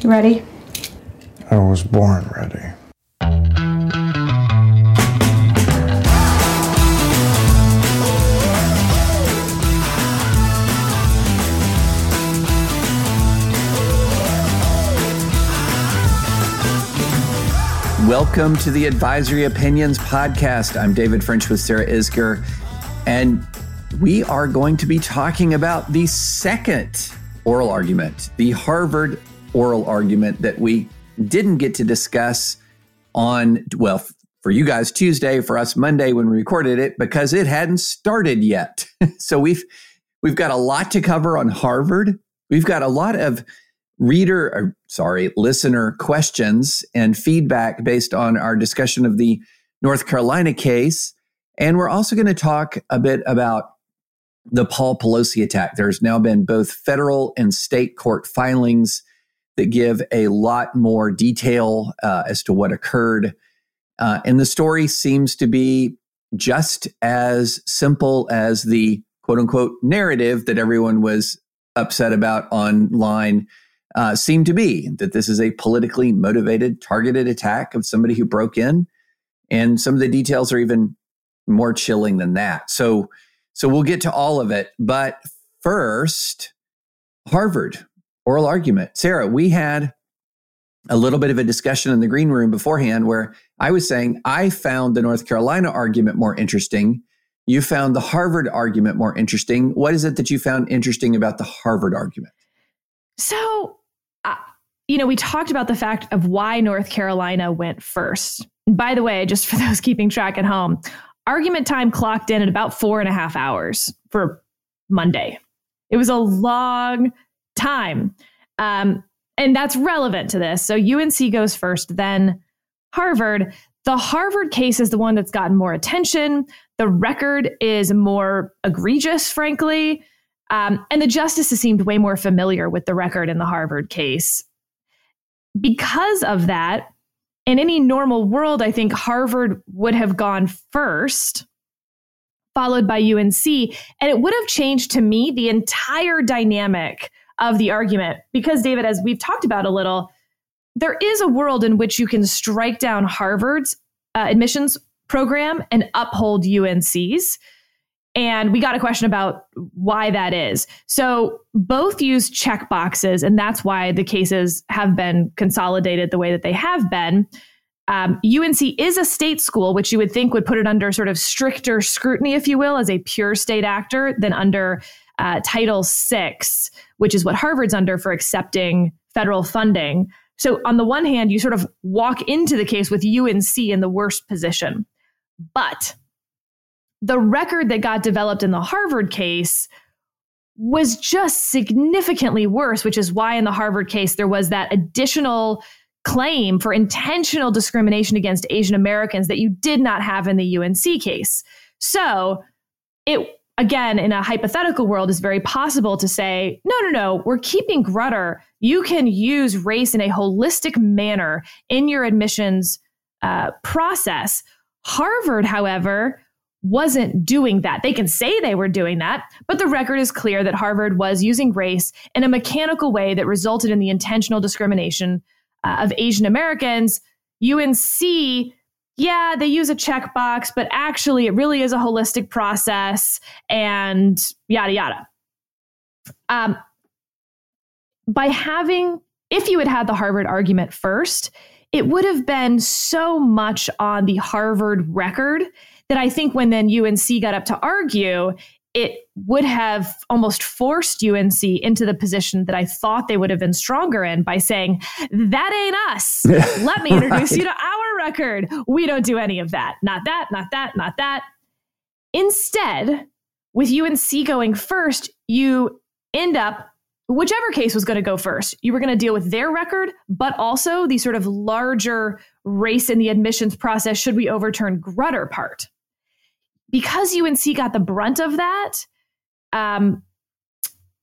You ready? I was born ready. Welcome to the Advisory Opinions Podcast. I'm David French with Sarah Isker, and we are going to be talking about the second oral argument, the Harvard oral argument that we didn't get to discuss on, well, for you guys Tuesday, for us Monday when we recorded it, because it hadn't started yet. So we've got a lot to cover on Harvard. We've got a lot of listener questions and feedback based on our discussion of the North Carolina case. And we're also going to talk a bit about the Paul Pelosi attack. There's now been both federal and state court filings that give a lot more detail as to what occurred. And the story seems to be just as simple as the quote unquote narrative that everyone was upset about online seem to be, that this is a politically motivated, targeted attack of somebody who broke in. And some of the details are even more chilling than that. So we'll get to all of it. But first, Harvard oral argument. Sarah, we had a little bit of a discussion in the green room beforehand where I was saying I found the North Carolina argument more interesting. You found the Harvard argument more interesting. What is it that you found interesting about the Harvard argument? So, we talked about the fact of why North Carolina went first. And by the way, just for those keeping track at home, argument time clocked in at about 4.5 hours for Monday. It was a long time. And that's relevant to this. So UNC goes first, then Harvard. The Harvard case is the one that's gotten more attention. The record is more egregious, frankly. And the justices seemed way more familiar with the record in the Harvard case. Because of that, in any normal world, I think Harvard would have gone first, followed by UNC. And it would have changed, to me, the entire dynamic of the argument. Because, David, as we've talked about a little, there is a world in which you can strike down Harvard's admissions program and uphold UNC's. And we got a question about why that is. So both use checkboxes, and that's why the cases have been consolidated the way that they have been. UNC is a state school, which you would think would put it under sort of stricter scrutiny, if you will, as a pure state actor than under Title VI, which is what Harvard's under for accepting federal funding. So on the one hand, you sort of walk into the case with UNC in the worst position. But the record that got developed in the Harvard case was just significantly worse, which is why in the Harvard case, there was that additional claim for intentional discrimination against Asian Americans that you did not have in the UNC case. So it, again, in a hypothetical world, is very possible to say, no, we're keeping Grutter. You can use race in a holistic manner in your admissions process. Harvard, however, wasn't doing that. They can say they were doing that, but the record is clear that Harvard was using race in a mechanical way that resulted in the intentional discrimination of Asian Americans. UNC, they use a checkbox, but actually it really is a holistic process and yada, yada. If you had had the Harvard argument first, it would have been so much on the Harvard record that I think when then UNC got up to argue, it would have almost forced UNC into the position that I thought they would have been stronger in by saying, that ain't us. Let me introduce you to our record. We don't do any of that. Not that, not that, not that. Instead, with UNC going first, you end up, whichever case was going to go first, you were going to deal with their record, but also the sort of larger race in the admissions process should we overturn Grutter part. Because UNC got the brunt of that,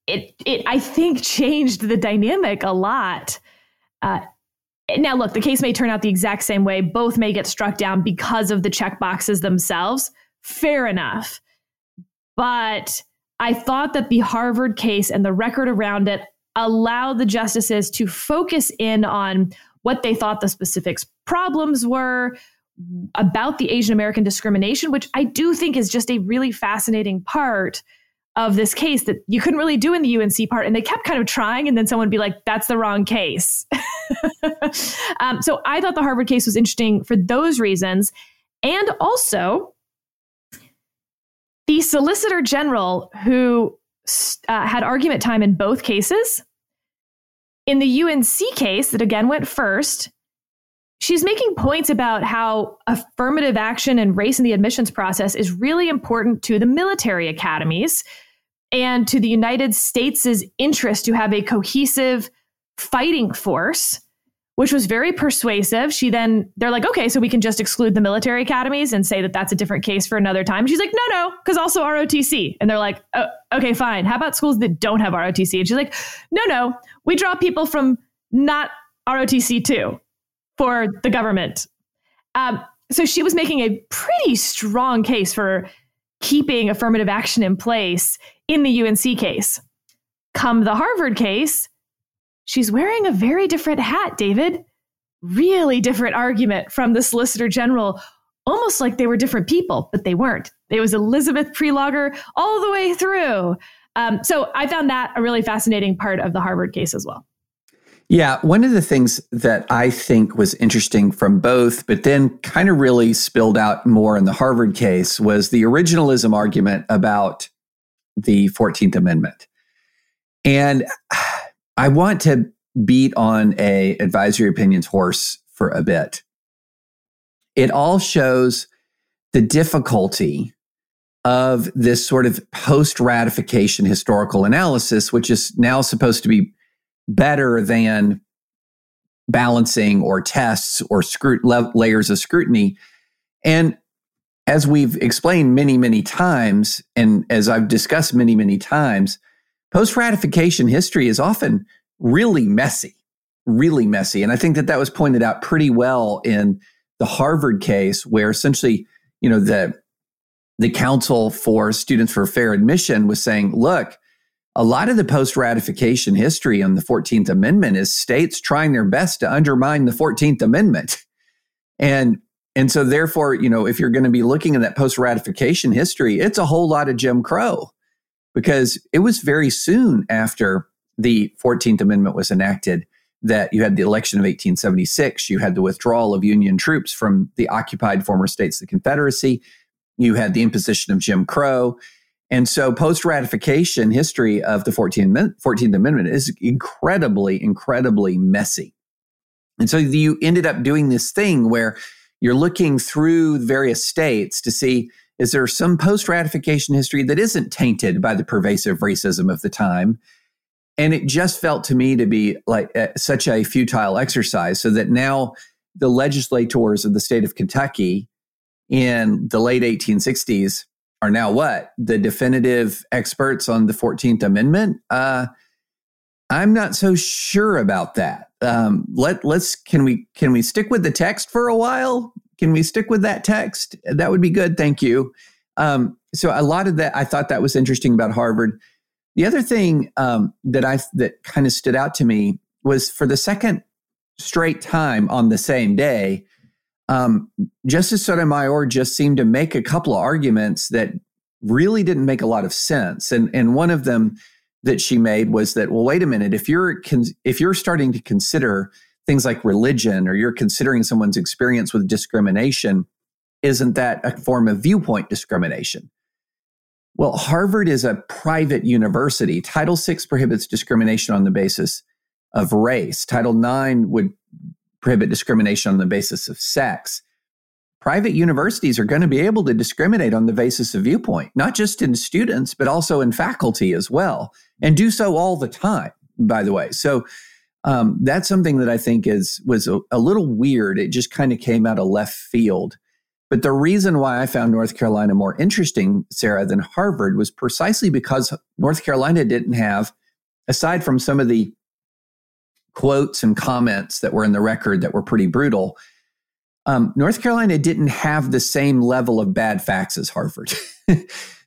it I think changed the dynamic a lot. Now, look, the case may turn out the exact same way. Both may get struck down because of the checkboxes themselves. Fair enough. But I thought that the Harvard case and the record around it allow the justices to focus in on what they thought the specific problems were about the Asian American discrimination, which I do think is just a really fascinating part of this case that you couldn't really do in the UNC part. And they kept kind of trying, and then someone would be like, that's the wrong case. So I thought the Harvard case was interesting for those reasons. And also, the Solicitor General, who had argument time in both cases, in the UNC case that again went first, she's making points about how affirmative action and race in the admissions process is really important to the military academies and to the United States' interest to have a cohesive fighting force, which was very persuasive. They're like, okay, so we can just exclude the military academies and say that that's a different case for another time. She's like, no, because also ROTC. And they're like, oh, okay, fine. How about schools that don't have ROTC? And she's like, no, we draw people from not ROTC too, for the government. So she was making a pretty strong case for keeping affirmative action in place in the UNC case. Come the Harvard case, she's wearing a very different hat, David. Really different argument from the Solicitor General, almost like they were different people, but they weren't. It was Elizabeth Prelogar all the way through. So I found that a really fascinating part of the Harvard case as well. Yeah, one of the things that I think was interesting from both, but then kind of really spilled out more in the Harvard case, was the originalism argument about the 14th Amendment. And I want to beat on a advisory opinions horse for a bit. It all shows the difficulty of this sort of post-ratification historical analysis, which is now supposed to be better than balancing or tests or layers of scrutiny. And as we've explained many, many times, and as I've discussed many, many times, post-ratification history is often really messy. And I think that was pointed out pretty well in the Harvard case, where essentially, the counsel for Students for Fair Admission was saying, look, a lot of the post-ratification history on the 14th Amendment is states trying their best to undermine the 14th Amendment. And so therefore, if you're going to be looking at that post-ratification history, it's a whole lot of Jim Crow, because it was very soon after the 14th Amendment was enacted that you had the election of 1876, you had the withdrawal of Union troops from the occupied former states of the Confederacy, you had the imposition of Jim Crow. And so post-ratification history of the 14th Amendment is incredibly, incredibly messy. And so you ended up doing this thing where you're looking through various states to see, is there some post-ratification history that isn't tainted by the pervasive racism of the time? And it just felt to me to be like such a futile exercise, so that now the legislators of the state of Kentucky in the late 1860s are now what? The definitive experts on the 14th Amendment? I'm not so sure about that. Can we stick with the text for a while? Can we stick with that text? That would be good. Thank you. So a lot of that, I thought that was interesting about Harvard. The other thing that kind of stood out to me was, for the second straight time on the same day, Justice Sotomayor just seemed to make a couple of arguments that really didn't make a lot of sense. And one of them that she made was that, well, wait a minute, if you're starting to consider things like religion, or you're considering someone's experience with discrimination, isn't that a form of viewpoint discrimination? Well, Harvard is a private university. Title VI prohibits discrimination on the basis of race. Title IX would prohibit discrimination on the basis of sex. Private universities are going to be able to discriminate on the basis of viewpoint, not just in students, but also in faculty as well, and do so all the time, by the way. So that's something that I think was a little weird. It just kind of came out of left field. But the reason why I found North Carolina more interesting, Sarah, than Harvard was precisely because North Carolina didn't have, aside from some of the quotes and comments that were in the record that were pretty brutal, North Carolina didn't have the same level of bad facts as Harvard.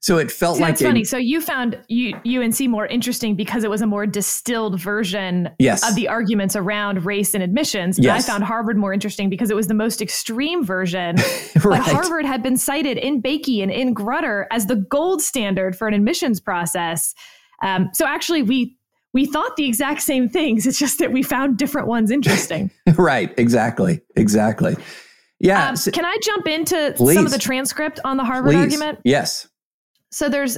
So it felt like that's funny. So you found UNC more interesting because it was a more distilled version of the arguments around race and admissions. Yes. I found Harvard more interesting because it was the most extreme version. Right. But Harvard had been cited in Bakke and in Grutter as the gold standard for an admissions process. So actually, we thought the exact same things. It's just that we found different ones interesting. Right. Exactly. Exactly. Yeah. Can I jump into some of the transcript on the Harvard argument? Yes. So there's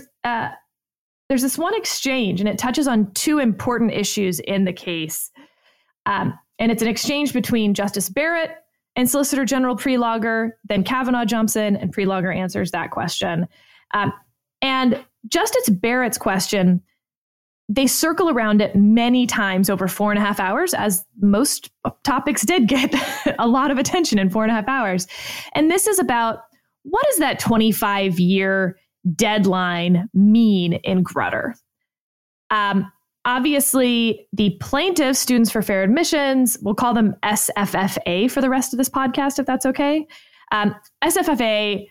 this one exchange, and it touches on two important issues in the case. And it's an exchange between Justice Barrett and Solicitor General Prelogar. Then Kavanaugh jumps in, and Prelogar answers that question. And Justice Barrett's question, they circle around it many times over 4.5 hours, as most topics did get a lot of attention in 4.5 hours. And this is about, what does that 25-year deadline mean in Grutter? Obviously, the plaintiffs, Students for Fair Admissions, we'll call them SFFA for the rest of this podcast, if that's okay. SFFA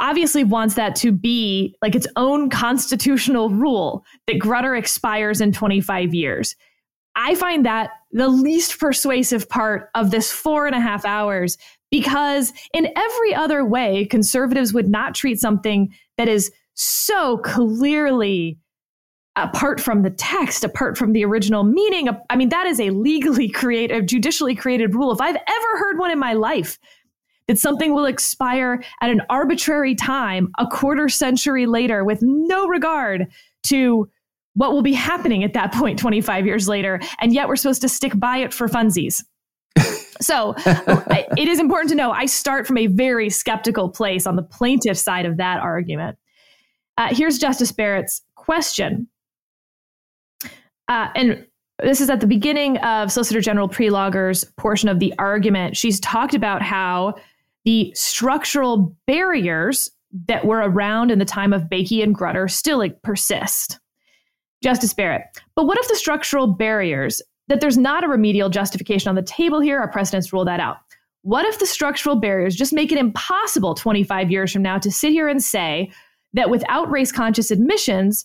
obviously wants that to be like its own constitutional rule, that Grutter expires in 25 years. I find that the least persuasive part of this 4.5 hours, because in every other way, conservatives would not treat something that is so clearly apart from the text, apart from the original meaning. I mean, that is a legally created, judicially created rule. If I've ever heard one in my life, that something will expire at an arbitrary time, a quarter century later, with no regard to what will be happening at that point 25 years later. And yet we're supposed to stick by it for funsies. So it is important to know, I start from a very skeptical place on the plaintiff side of that argument. Here's Justice Barrett's question. And this is at the beginning of Solicitor General Prelogar's portion of the argument. She's talked about how the structural barriers that were around in the time of Bakke and Grutter still persist. Justice Barrett, but what if the structural barriers, that there's not a remedial justification on the table here, our precedents rule that out. What if the structural barriers just make it impossible 25 years from now to sit here and say that without race-conscious admissions,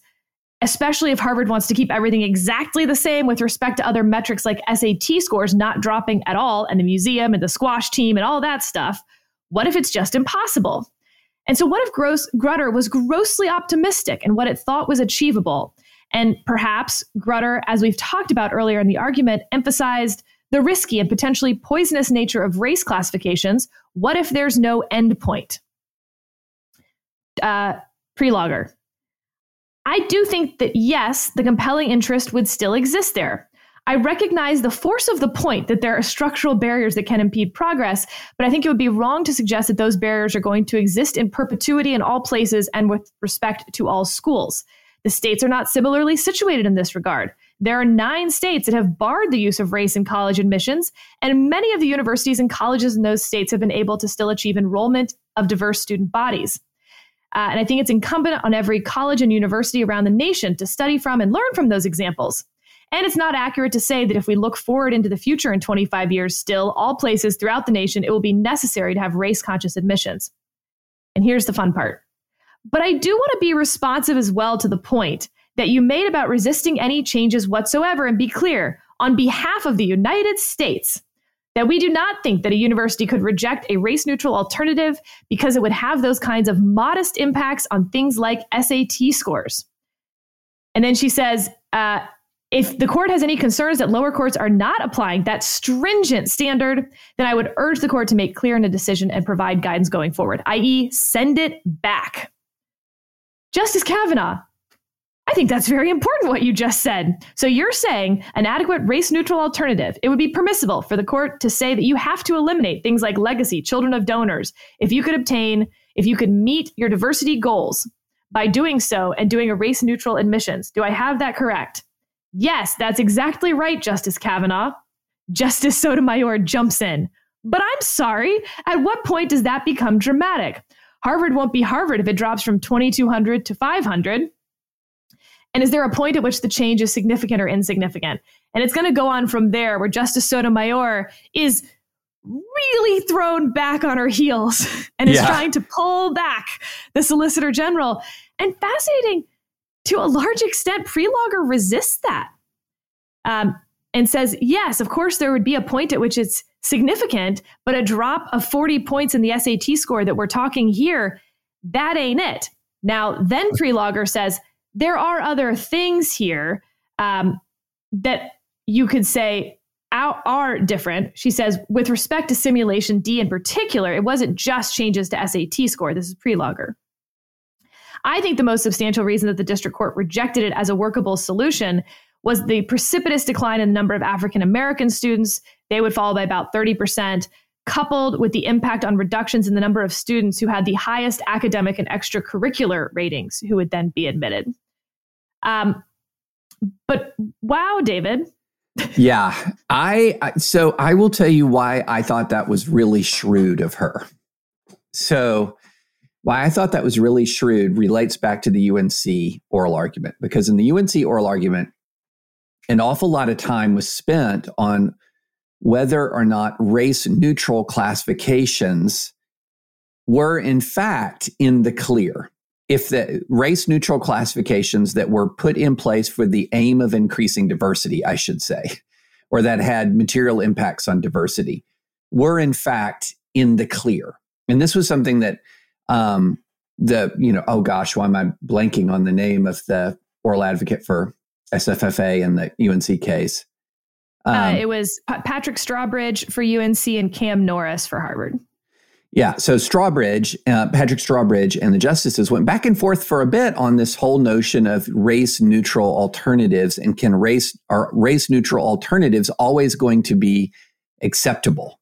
especially if Harvard wants to keep everything exactly the same with respect to other metrics like SAT scores not dropping at all, and the museum and the squash team and all that stuff, what if it's just impossible? And so what if Grutter was grossly optimistic in what it thought was achievable? And perhaps Grutter, as we've talked about earlier in the argument, emphasized the risky and potentially poisonous nature of race classifications. What if there's no end point? Prelogar, I do think that, yes, the compelling interest would still exist there. I recognize the force of the point that there are structural barriers that can impede progress, but I think it would be wrong to suggest that those barriers are going to exist in perpetuity in all places and with respect to all schools. The states are not similarly situated in this regard. There are 9 states that have barred the use of race in college admissions, and many of the universities and colleges in those states have been able to still achieve enrollment of diverse student bodies. And I think it's incumbent on every college and university around the nation to study from and learn from those examples. And it's not accurate to say that if we look forward into the future in 25 years, still, all places throughout the nation, it will be necessary to have race-conscious admissions. And here's the fun part. But I do want to be responsive as well to the point that you made about resisting any changes whatsoever, and be clear, on behalf of the United States, that we do not think that a university could reject a race-neutral alternative because it would have those kinds of modest impacts on things like SAT scores. And then she says, if the court has any concerns that lower courts are not applying that stringent standard, then I would urge the court to make clear in a decision and provide guidance going forward, i.e. send it back. Justice Kavanaugh, I think that's very important what you just said. So you're saying an adequate race-neutral alternative. It would be permissible for the court to say that you have to eliminate things like legacy, children of donors, if you could meet your diversity goals by doing so and doing a race-neutral admissions. Do I have that correct? Yes, that's exactly right, Justice Kavanaugh. Justice Sotomayor jumps in. But I'm sorry, at what point does that become dramatic? Harvard won't be Harvard if it drops from 2,200 to 500. And is there a point at which the change is significant or insignificant? And it's going to go on from there, where Justice Sotomayor is really thrown back on her heels and is trying to pull back the Solicitor General. And fascinating, to a large extent, Prelogar resists that and says, yes, of course, there would be a point at which it's significant, but a drop of 40 points in the SAT score that we're talking here, that ain't it. Now, then Prelogar says, there are other things here that you could say are different. She says, with respect to Simulation D in particular, it wasn't just changes to SAT score. This is Prelogar. I think the most substantial reason that the district court rejected it as a workable solution was the precipitous decline in the number of African-American students. They would fall by about 30%, coupled with the impact on reductions in the number of students who had the highest academic and extracurricular ratings who would then be admitted. But wow, David. Yeah, so I will tell you why I thought that was really shrewd of her. So why I thought that was really shrewd relates back to the UNC oral argument, because in the UNC oral argument, an awful lot of time was spent on whether or not race-neutral classifications were in fact in the clear. If the race-neutral classifications that were put in place for the aim of increasing diversity, I should say, or that had material impacts on diversity, were in fact in the clear. And this was something that why am I blanking on the name of the oral advocate for SFFA in the UNC case? It was Patrick Strawbridge for UNC and Cam Norris for Harvard. Yeah, so Patrick Strawbridge and the justices went back and forth for a bit on this whole notion of race-neutral alternatives, and are race-neutral alternatives always going to be acceptable?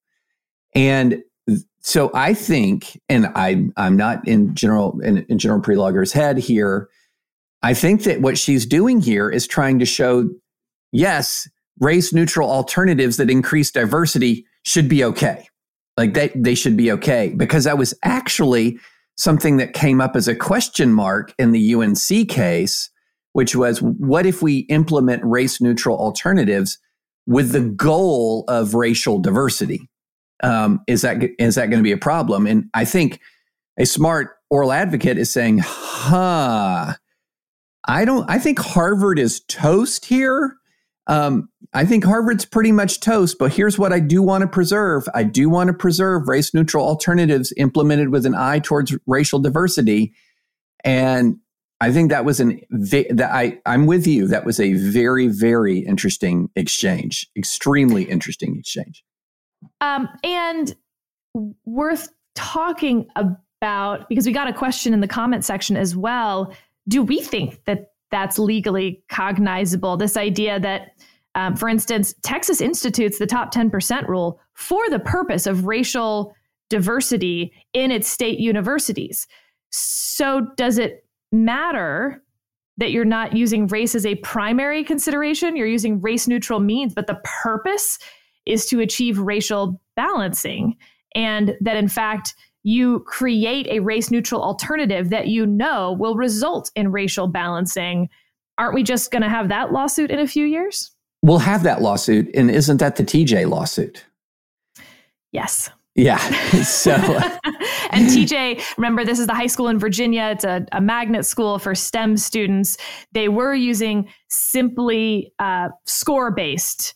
And so I think, and I'm not in General Prelogar's head here, I think that what she's doing here is trying to show, yes, race-neutral alternatives that increase diversity should be okay. Like they should be okay, because that was actually something that came up as a question mark in the UNC case, which was, what if we implement race-neutral alternatives with the goal of racial diversity? Is that going to be a problem? And I think a smart oral advocate is saying, I think Harvard is toast here. I think Harvard's pretty much toast, but here's what I do want to preserve. I do want to preserve race-neutral alternatives implemented with an eye towards racial diversity. And I think that was I'm with you. That was a very, very interesting exchange, extremely interesting exchange. And worth talking about, because we got a question in the comment section as well. Do we think that that's legally cognizable? This idea that, for instance, Texas institutes the top 10% rule for the purpose of racial diversity in its state universities. So does it matter that you're not using race as a primary consideration? You're using race-neutral means, but the purpose is to achieve racial balancing, and that, in fact, you create a race-neutral alternative that you know will result in racial balancing. Aren't we just going to have that lawsuit in a few years? We'll have that lawsuit, and isn't that the TJ lawsuit? Yes. Yeah. So, and TJ, remember, this is the high school in Virginia. It's a magnet school for STEM students. They were using simply score-based,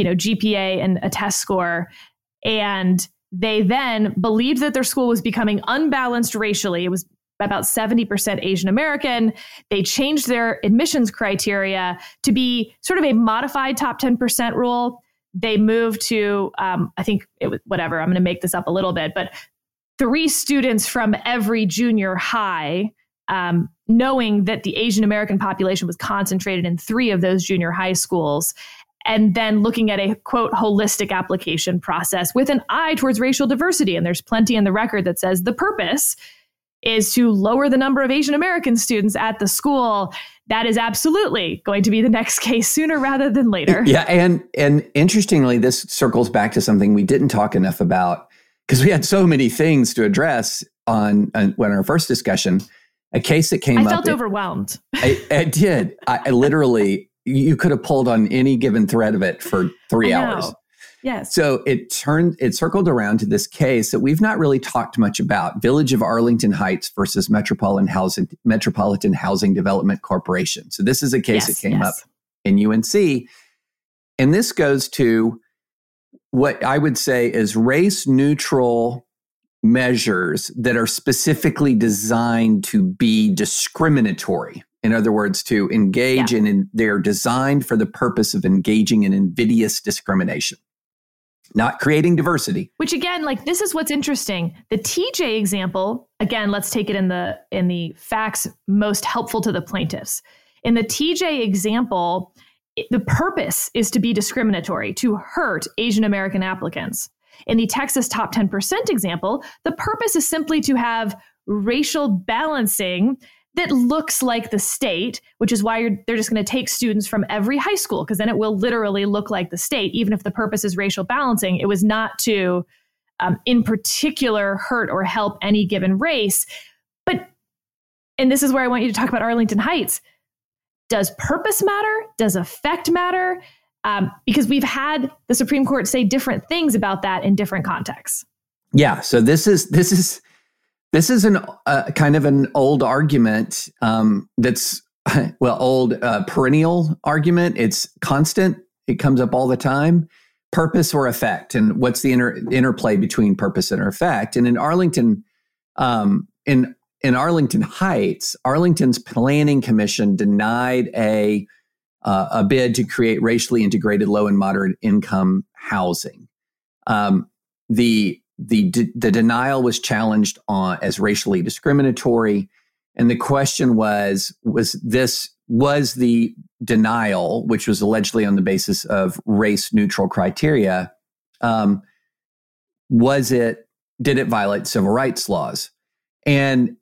GPA and a test score, and they then believed that their school was becoming unbalanced racially. It was about 70% Asian American. They changed their admissions criteria to be sort of a modified top 10% rule. They moved to, I think it was whatever, I'm going to make this up a little bit, but 3 students from every junior high, knowing that the Asian American population was concentrated in 3 of those junior high schools. And then looking at a, quote, holistic application process with an eye towards racial diversity. And there's plenty in the record that says the purpose is to lower the number of Asian American students at the school. That is absolutely going to be the next case sooner rather than later. Yeah. And interestingly, this circles back to something we didn't talk enough about, because we had so many things to address on our first discussion. A case that came up. I felt overwhelmed. I did. I literally... You could have pulled on any given thread of it for 3 hours. Yes. So it circled around to this case that we've not really talked much about, Village of Arlington Heights versus Metropolitan Housing Development Corporation. So this is a case that came up in UNC. And this goes to what I would say is race-neutral measures that are specifically designed to be discriminatory. In other words, to engage in they're designed for the purpose of engaging in invidious discrimination, not creating diversity. Which again, like this is what's interesting. The TJ example, again, let's take it in the facts most helpful to the plaintiffs. In the TJ example, the purpose is to be discriminatory, to hurt Asian American applicants. In the Texas top 10% example, the purpose is simply to have racial balancing that looks like the state, which is why they're just going to take students from every high school, because then it will literally look like the state. Even if the purpose is racial balancing, it was not to, in particular, hurt or help any given race. But, and this is where I want you to talk about Arlington Heights, does purpose matter? Does effect matter? Because we've had the Supreme Court say different things about that in different contexts. Yeah. So this is an kind of an old argument that's, well, old perennial argument. It's constant. It comes up all the time. Purpose or effect, and what's the interplay between purpose and effect? And in Arlington, in Arlington Heights, Arlington's Planning Commission denied a bid to create racially integrated low and moderate income housing. The denial was challenged as racially discriminatory, and the question was the denial, which was allegedly on the basis of race-neutral criteria, did it violate civil rights laws? And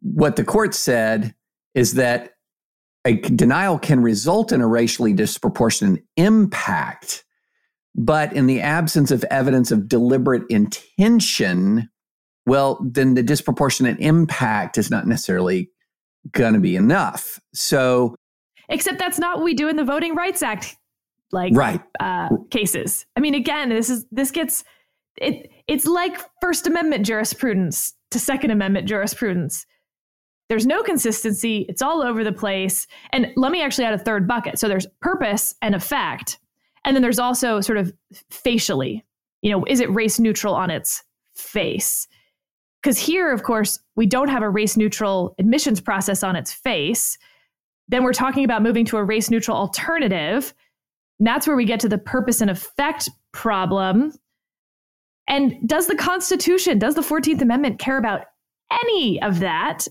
what the court said is that a denial can result in a racially disproportionate impact, but in the absence of evidence of deliberate intention, well, then the disproportionate impact is not necessarily going to be enough. So, except that's not what we do in the Voting Rights Act, cases. I mean, again, this gets it's like First Amendment jurisprudence to Second Amendment jurisprudence. There's no consistency. It's all over the place. And let me actually add a third bucket. So there's purpose and effect. And then there's also sort of facially, is it race neutral on its face? Because here, of course, we don't have a race neutral admissions process on its face. Then we're talking about moving to a race neutral alternative. And that's where we get to the purpose and effect problem. And does the Constitution, does the 14th Amendment care about any of that?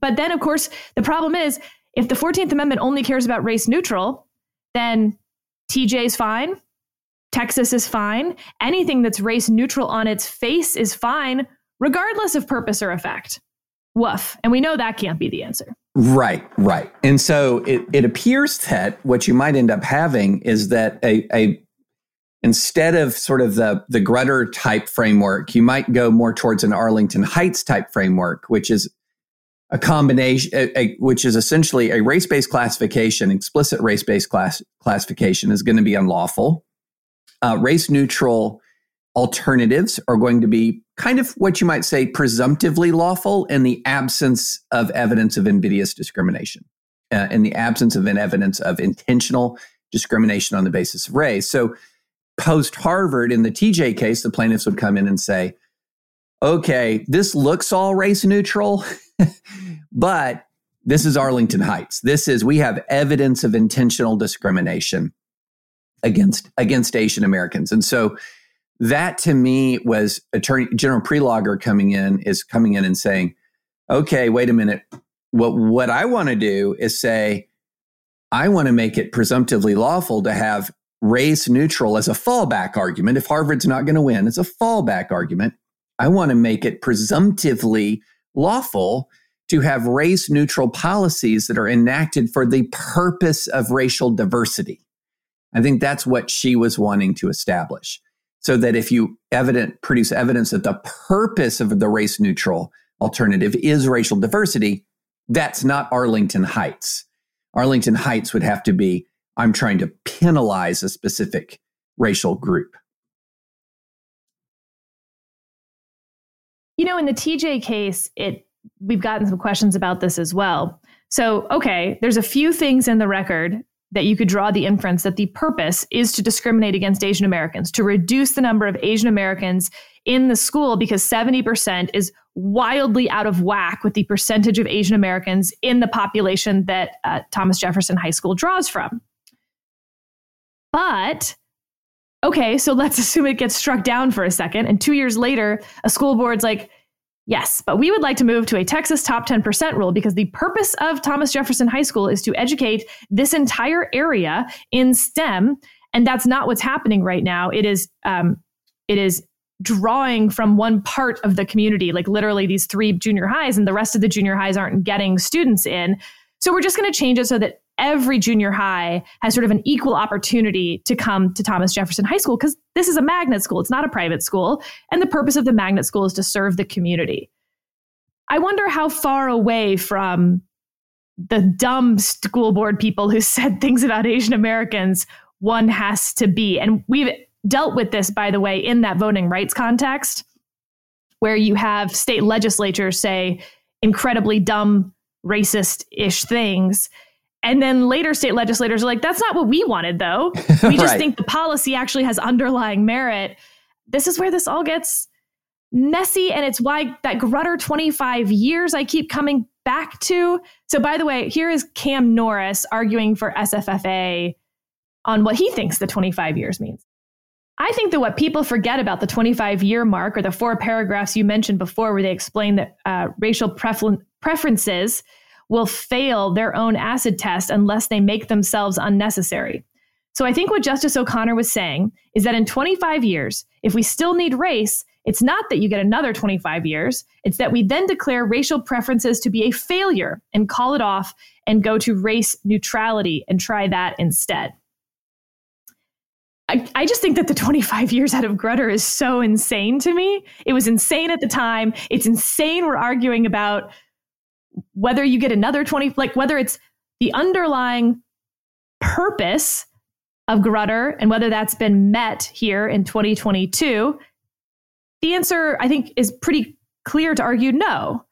But then, of course, the problem is if the 14th Amendment only cares about race neutral, then TJ's fine. Texas is fine. Anything that's race neutral on its face is fine, regardless of purpose or effect. Woof. And we know that can't be the answer. Right. And so it appears that what you might end up having is that instead of sort of the Grutter type framework, you might go more towards an Arlington Heights type framework, which is a combination, which is essentially a race-based classification. Explicit race-based classification is going to be unlawful. Race-neutral alternatives are going to be kind of what you might say presumptively lawful in the absence of evidence of invidious discrimination, in the absence of an evidence of intentional discrimination on the basis of race. So post-Harvard, in the TJ case, the plaintiffs would come in and say, okay, this looks all race-neutral, but this is Arlington Heights. We have evidence of intentional discrimination against Asian Americans. And so that to me was Attorney General Prelogar coming in and saying, okay, wait a minute. What I want to do is say, I want to make it presumptively lawful to have race neutral as a fallback argument. If Harvard's not going to win, it's a fallback argument. I want to make it presumptively lawful to have race-neutral policies that are enacted for the purpose of racial diversity. I think that's what she was wanting to establish, so that if you produce evidence that the purpose of the race-neutral alternative is racial diversity, that's not Arlington Heights. Arlington Heights would have to be, I'm trying to penalize a specific racial group. You know, in the TJ case, we've gotten some questions about this as well. So, okay, there's a few things in the record that you could draw the inference that the purpose is to discriminate against Asian Americans, to reduce the number of Asian Americans in the school, because 70% is wildly out of whack with the percentage of Asian Americans in the population that Thomas Jefferson High School draws from. But, okay, so let's assume it gets struck down for a second. And 2 years later, a school board's like, yes, but we would like to move to a Texas top 10% rule because the purpose of Thomas Jefferson High School is to educate this entire area in STEM. And that's not what's happening right now. It is drawing from one part of the community, like literally these three junior highs, and the rest of the junior highs aren't getting students in. So we're just going to change it so that every junior high has sort of an equal opportunity to come to Thomas Jefferson High School, because this is a magnet school. It's not a private school. And the purpose of the magnet school is to serve the community. I wonder how far away from the dumb school board people who said things about Asian Americans one has to be. And we've dealt with this, by the way, in that voting rights context, where you have state legislatures say incredibly dumb, racist-ish things. And then later state legislators are like, that's not what we wanted, though. We just think the policy actually has underlying merit. This is where this all gets messy. And it's why that Grutter 25 years I keep coming back to. So by the way, here is Cam Norris arguing for SFFA on what he thinks the 25 years means. I think that what people forget about the 25-year mark are the four paragraphs you mentioned before, where they explain that racial preferences will fail their own acid test unless they make themselves unnecessary. So I think what Justice O'Connor was saying is that in 25 years, if we still need race, it's not that you get another 25 years. It's that we then declare racial preferences to be a failure and call it off and go to race neutrality and try that instead. I just think that the 25 years out of Grutter is so insane to me. It was insane at the time. It's insane we're arguing about whether you get another 20, like whether it's the underlying purpose of Grutter and whether that's been met here in 2022. The answer, I think, is pretty clear to argue no.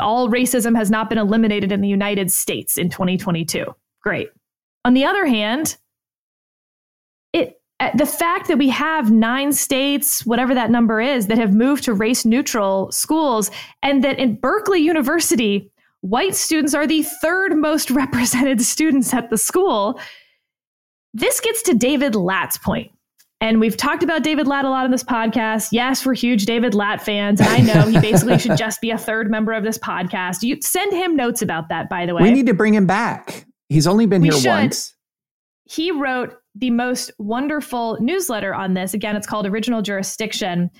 All racism has not been eliminated in the United States in 2022. Great. On the other hand, the fact that we have 9 states, whatever that number is, that have moved to race-neutral schools, and that in Berkeley University, white students are the third most represented students at the school. This gets to David Lat's point. And we've talked about David Lat a lot on this podcast. Yes, we're huge David Lat fans. I know he basically should just be a third member of this podcast. You send him notes about that, by the way. We need to bring him back. He's only been here once. He wrote the most wonderful newsletter on this. Again, it's called Original Jurisdiction.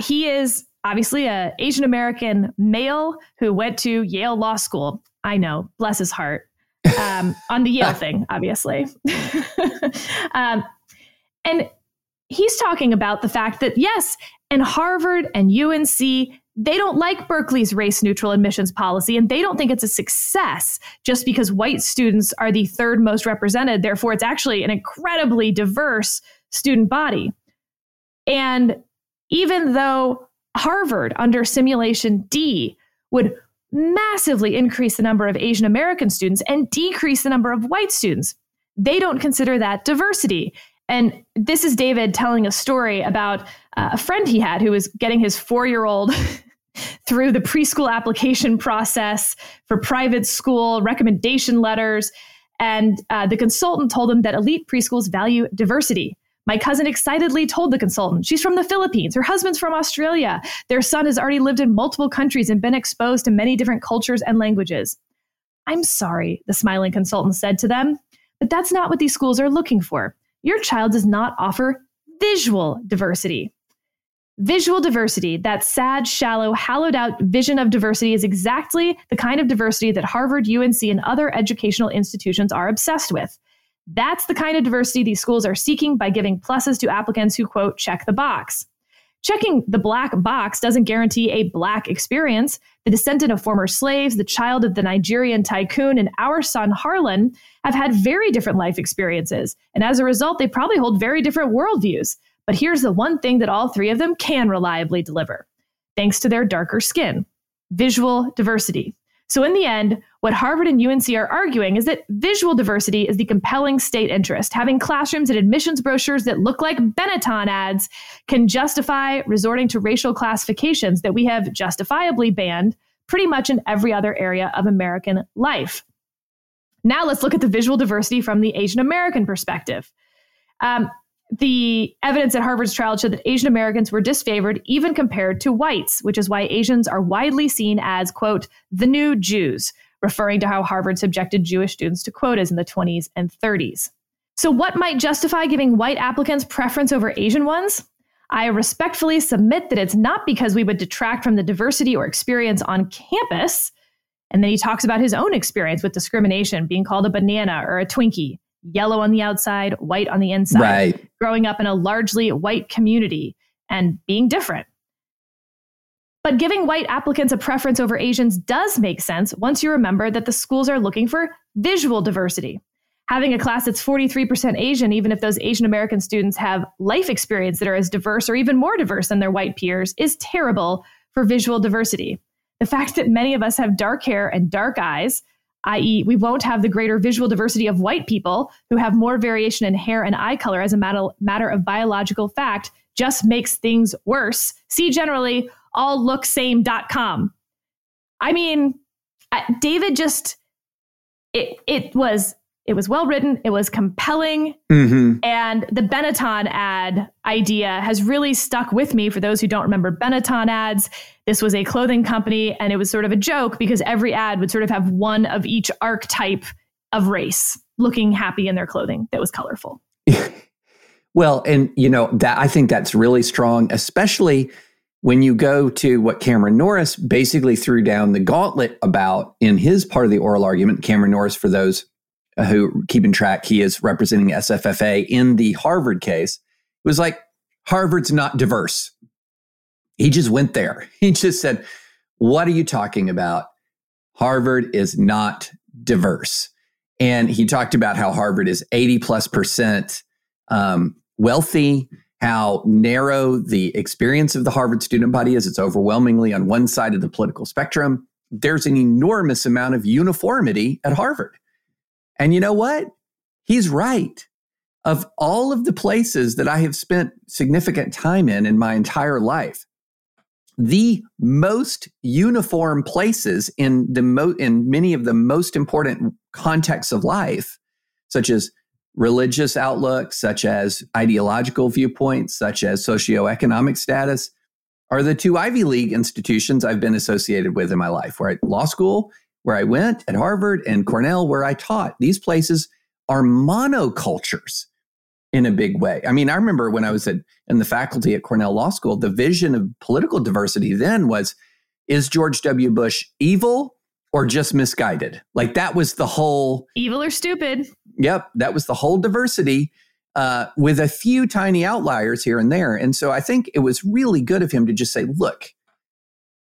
He is obviously an Asian American male who went to Yale Law School. I know, bless his heart. On the Yale thing, obviously. And he's talking about the fact that, yes, and Harvard and UNC, they don't like Berkeley's race-neutral admissions policy, and they don't think it's a success just because white students are the third most represented. Therefore, it's actually an incredibly diverse student body. And even though Harvard, under Simulation D, would massively increase the number of Asian American students and decrease the number of white students, they don't consider that diversity. And this is David telling a story about a friend he had who was getting his 4-year-old through the preschool application process for private school recommendation letters. And the consultant told him that elite preschools value diversity. My cousin excitedly told the consultant, she's from the Philippines. Her husband's from Australia. Their son has already lived in multiple countries and been exposed to many different cultures and languages. I'm sorry, the smiling consultant said to them, but that's not what these schools are looking for. Your child does not offer visual diversity. Visual diversity, that sad, shallow, hollowed out vision of diversity, is exactly the kind of diversity that Harvard, UNC, and other educational institutions are obsessed with. That's the kind of diversity these schools are seeking by giving pluses to applicants who, quote, check the box. Checking the black box doesn't guarantee a black experience. The descendant of former slaves, the child of the Nigerian tycoon, and our son Harlan have had very different life experiences. And as a result, they probably hold very different worldviews. But here's the one thing that all three of them can reliably deliver. thanks to their darker skin. Visual diversity. So in the end, what Harvard and UNC are arguing is that visual diversity is the compelling state interest. Having classrooms and admissions brochures that look like Benetton ads can justify resorting to racial classifications that we have justifiably banned pretty much in every other area of American life. Now let's look at the visual diversity from the Asian American perspective. The evidence at Harvard's trial showed that Asian Americans were disfavored even compared to whites, which is why Asians are widely seen as, quote, the new Jews, referring to how Harvard subjected Jewish students to quotas in the 20s and 30s. So what might justify giving white applicants preference over Asian ones? I respectfully submit that it's not because we would detract from the diversity or experience on campus. And then he talks about his own experience with discrimination, being called a banana or a Twinkie. Yellow on the outside, white on the inside, right. Growing up in a largely white community and being different. But giving white applicants a preference over Asians does make sense once you remember that the schools are looking for visual diversity. Having a class that's 43% Asian, even if those Asian American students have life experience that are as diverse or even more diverse than their white peers, is terrible for visual diversity. The fact that many of us have dark hair and dark eyes, i.e., we won't have the greater visual diversity of white people who have more variation in hair and eye color as a matter of biological fact, just makes things worse. See generally alllooksame.com. I mean, David just, it was well written, it was compelling, and the Benetton ad idea has really stuck with me. For those who don't remember Benetton ads, this was a clothing company, and it was sort of a joke because every ad would sort of have one of each archetype of race looking happy in their clothing that was colorful. Well, and you know, that I think that's really strong, especially when you go to what Cameron Norris basically threw down the gauntlet about in his part of the oral argument. Cameron Norris, for those who keeping track, he is representing SFFA in the Harvard case. It was like, Harvard's not diverse. He just went there. He just said, what are you talking about? Harvard is not diverse. And he talked about how Harvard is 80+% wealthy, how narrow the experience of the Harvard student body is. It's overwhelmingly on one side of the political spectrum. There's an enormous amount of uniformity at Harvard. And you know what? He's right. Of all of the places that I have spent significant time in my entire life, the most uniform places in many of the most important contexts of life, such as religious outlook, such as ideological viewpoints, such as socioeconomic status, are the two Ivy League institutions I've been associated with in my life, where law school, where I went at Harvard, and Cornell, where I taught. These places are monocultures in a big way. I mean, I remember when I was in the faculty at Cornell Law School, the vision of political diversity then was, is George W. Bush evil or just misguided? Like, that was the whole... Evil or stupid. Yep, that was the whole diversity, with a few tiny outliers here and there. And so I think it was really good of him to just say, look,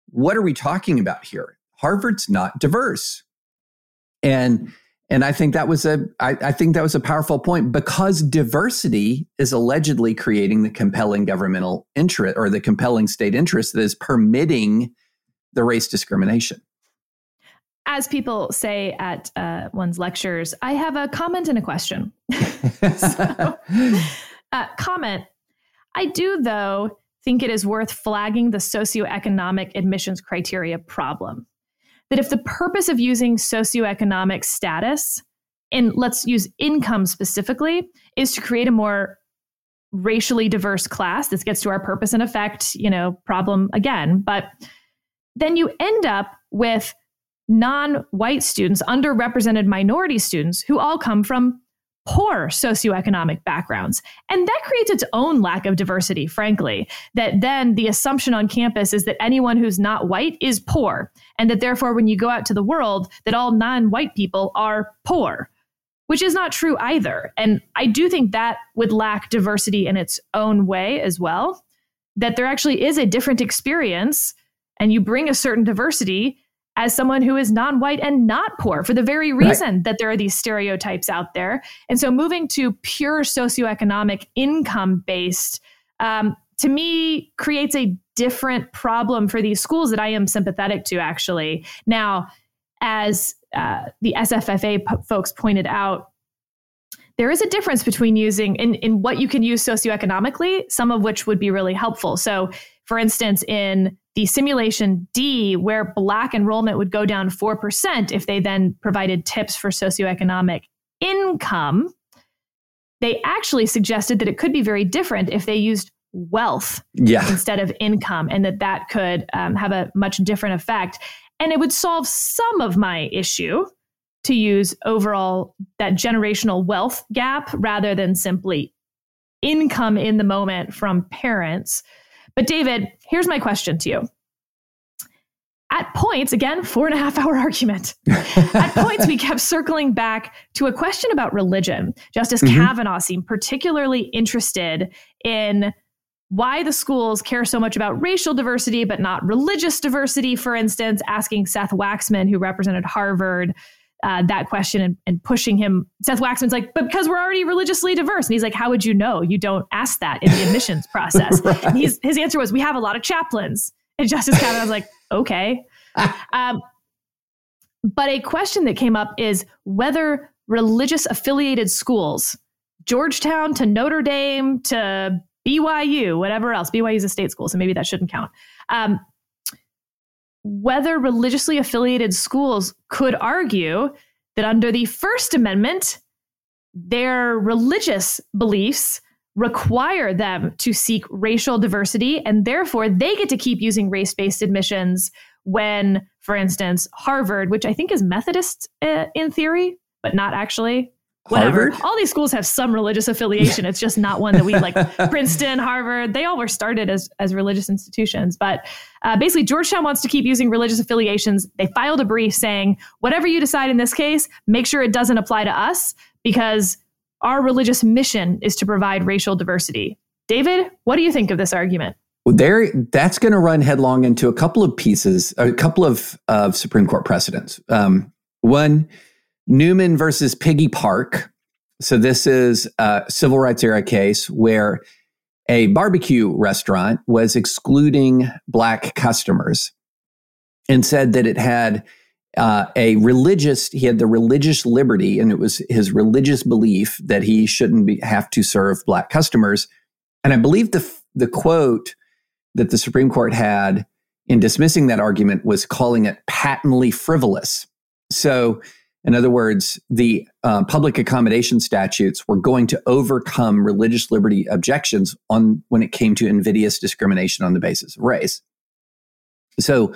what are we talking about here? Harvard's not diverse. And I think that was a powerful point, because diversity is allegedly creating the compelling governmental interest, or the compelling state interest, that is permitting the race discrimination. As people say at one's lectures, I have a comment and a question. Comment. I do, though, think it is worth flagging the socioeconomic admissions criteria problem. That if the purpose of using socioeconomic status, and let's use income specifically, is to create a more racially diverse class, this gets to our purpose and effect, problem again, but then you end up with non-white students, underrepresented minority students, who all come from poor socioeconomic backgrounds. And that creates its own lack of diversity, frankly, that then the assumption on campus is that anyone who's not white is poor. And that therefore, when you go out to the world, that all non-white people are poor, which is not true either. And I do think that would lack diversity in its own way as well, that there actually is a different experience, and you bring a certain diversity as someone who is non-white and not poor, for the very reason that there are these stereotypes out there. And so moving to pure socioeconomic income-based to me, creates a different problem for these schools that I am sympathetic to, actually. Now, as the SFFA folks pointed out, there is a difference between using in what you can use socioeconomically, some of which would be really helpful. So, for instance, in the simulation D, where Black enrollment would go down 4% if they then provided tips for socioeconomic income, they actually suggested that it could be very different if they used wealth instead of income, and that could have a much different effect. And it would solve some of my issue to use overall that generational wealth gap rather than simply income in the moment from parents. But David, here's my question to you. At points, again, 4.5-hour argument. At points, we kept circling back to a question about religion. Justice Kavanaugh seemed particularly interested in why the schools care so much about racial diversity, but not religious diversity, for instance, asking Seth Waxman, who represented Harvard, that question and pushing him. Seth Waxman's like, but because we're already religiously diverse. And he's like, how would you know? You don't ask that in the admissions process. Right. And his answer was, we have a lot of chaplains. And Justice Kavanaugh's like, okay. But a question that came up is whether religious affiliated schools, Georgetown to Notre Dame to BYU, whatever else, BYU is a state school, so maybe that shouldn't count. Whether religiously affiliated schools could argue that under the First Amendment, their religious beliefs require them to seek racial diversity, and therefore they get to keep using race-based admissions when, for instance, Harvard, which I think is Methodist in theory, but not actually. Whatever. Harvard? All these schools have some religious affiliation. It's just not one that we like. Princeton, Harvard, they all were started as religious institutions. But basically, Georgetown wants to keep using religious affiliations. They filed a brief saying, whatever you decide in this case, make sure it doesn't apply to us because our religious mission is to provide racial diversity. David, what do you think of this argument? Well, that's going to run headlong into a couple of pieces, a couple of Supreme Court precedents. One, Newman versus Piggy Park. So this is a civil rights era case where a barbecue restaurant was excluding Black customers and said that it had he had the religious liberty, and it was his religious belief that he shouldn't have to serve Black customers. And I believe the quote that the Supreme Court had in dismissing that argument was calling it patently frivolous. So in other words, the public accommodation statutes were going to overcome religious liberty objections when it came to invidious discrimination on the basis of race. So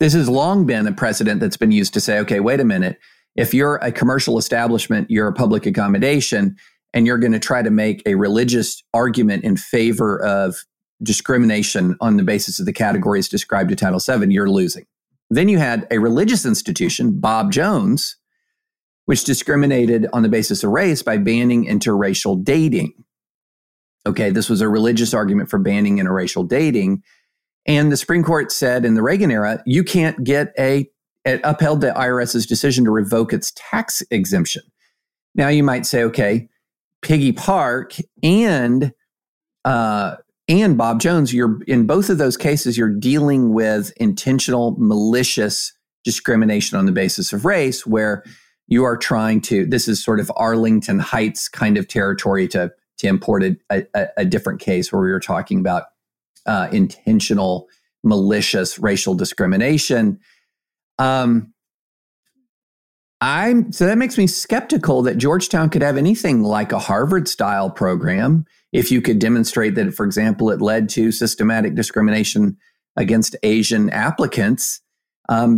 this has long been a precedent that's been used to say, okay, wait a minute. If you're a commercial establishment, you're a public accommodation, and you're going to try to make a religious argument in favor of discrimination on the basis of the categories described in Title VII, you're losing. Then you had a religious institution, Bob Jones, which discriminated on the basis of race by banning interracial dating. Okay, this was a religious argument for banning interracial dating. And the Supreme Court said in the Reagan era, you can't get it upheld the IRS's decision to revoke its tax exemption. Now you might say, okay, Piggy Park and Bob Jones, you're in both of those cases, you're dealing with intentional, malicious discrimination on the basis of race, where you are trying to, this is sort of Arlington Heights kind of territory to import a different case where we were talking about intentional, malicious racial discrimination. So that makes me skeptical that Georgetown could have anything like a Harvard-style program if you could demonstrate that, for example, it led to systematic discrimination against Asian applicants.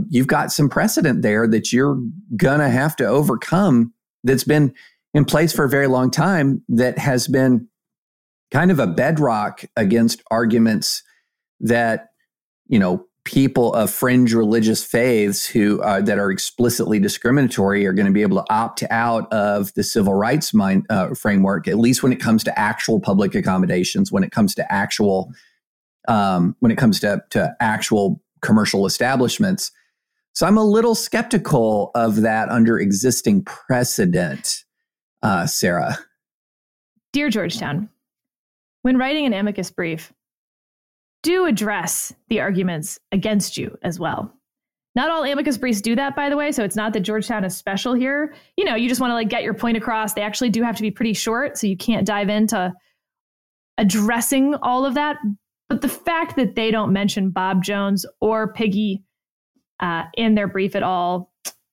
You've got some precedent there that you're going to have to overcome that's been in place for a very long time, that has been kind of a bedrock against arguments that, you know, people of fringe religious faiths that are explicitly discriminatory are going to be able to opt out of the civil rights framework, at least when it comes to actual public accommodations, when it comes to actual, commercial establishments. So I'm a little skeptical of that under existing precedent, Sarah. Dear Georgetown, when writing an amicus brief, do address the arguments against you as well. Not all amicus briefs do that, by the way, so it's not that Georgetown is special here. You know, you just want to like get your point across. They actually do have to be pretty short, so you can't dive into addressing all of that. But the fact that they don't mention Bob Jones or Piggy in their brief at all,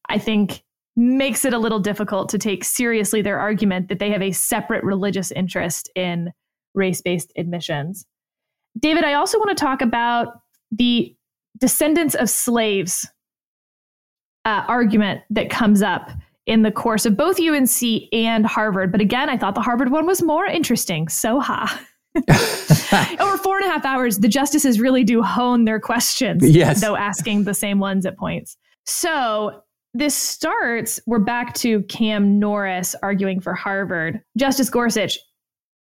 I think makes it a little difficult to take seriously their argument that they have a separate religious interest in race-based admissions. David, I also want to talk about the descendants of slaves argument that comes up in the course of both UNC and Harvard. But again, I thought the Harvard one was more interesting. So over 4.5 hours, the justices really do hone their questions, yes, though asking the same ones at points. So this starts, we're back to Cam Norris arguing for Harvard. Justice Gorsuch,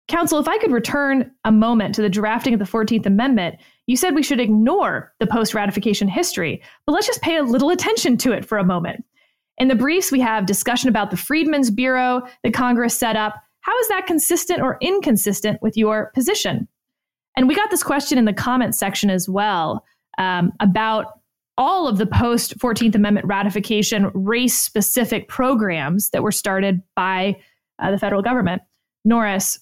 counsel, if I could return a moment to the drafting of the 14th Amendment, you said we should ignore the post-ratification history, but let's just pay a little attention to it for a moment. In the briefs, we have discussion about the Freedmen's Bureau that Congress set up. How is that consistent or inconsistent with your position? And we got this question in the comment section as well about all of the post-14th Amendment ratification race-specific programs that were started by the federal government. Norris,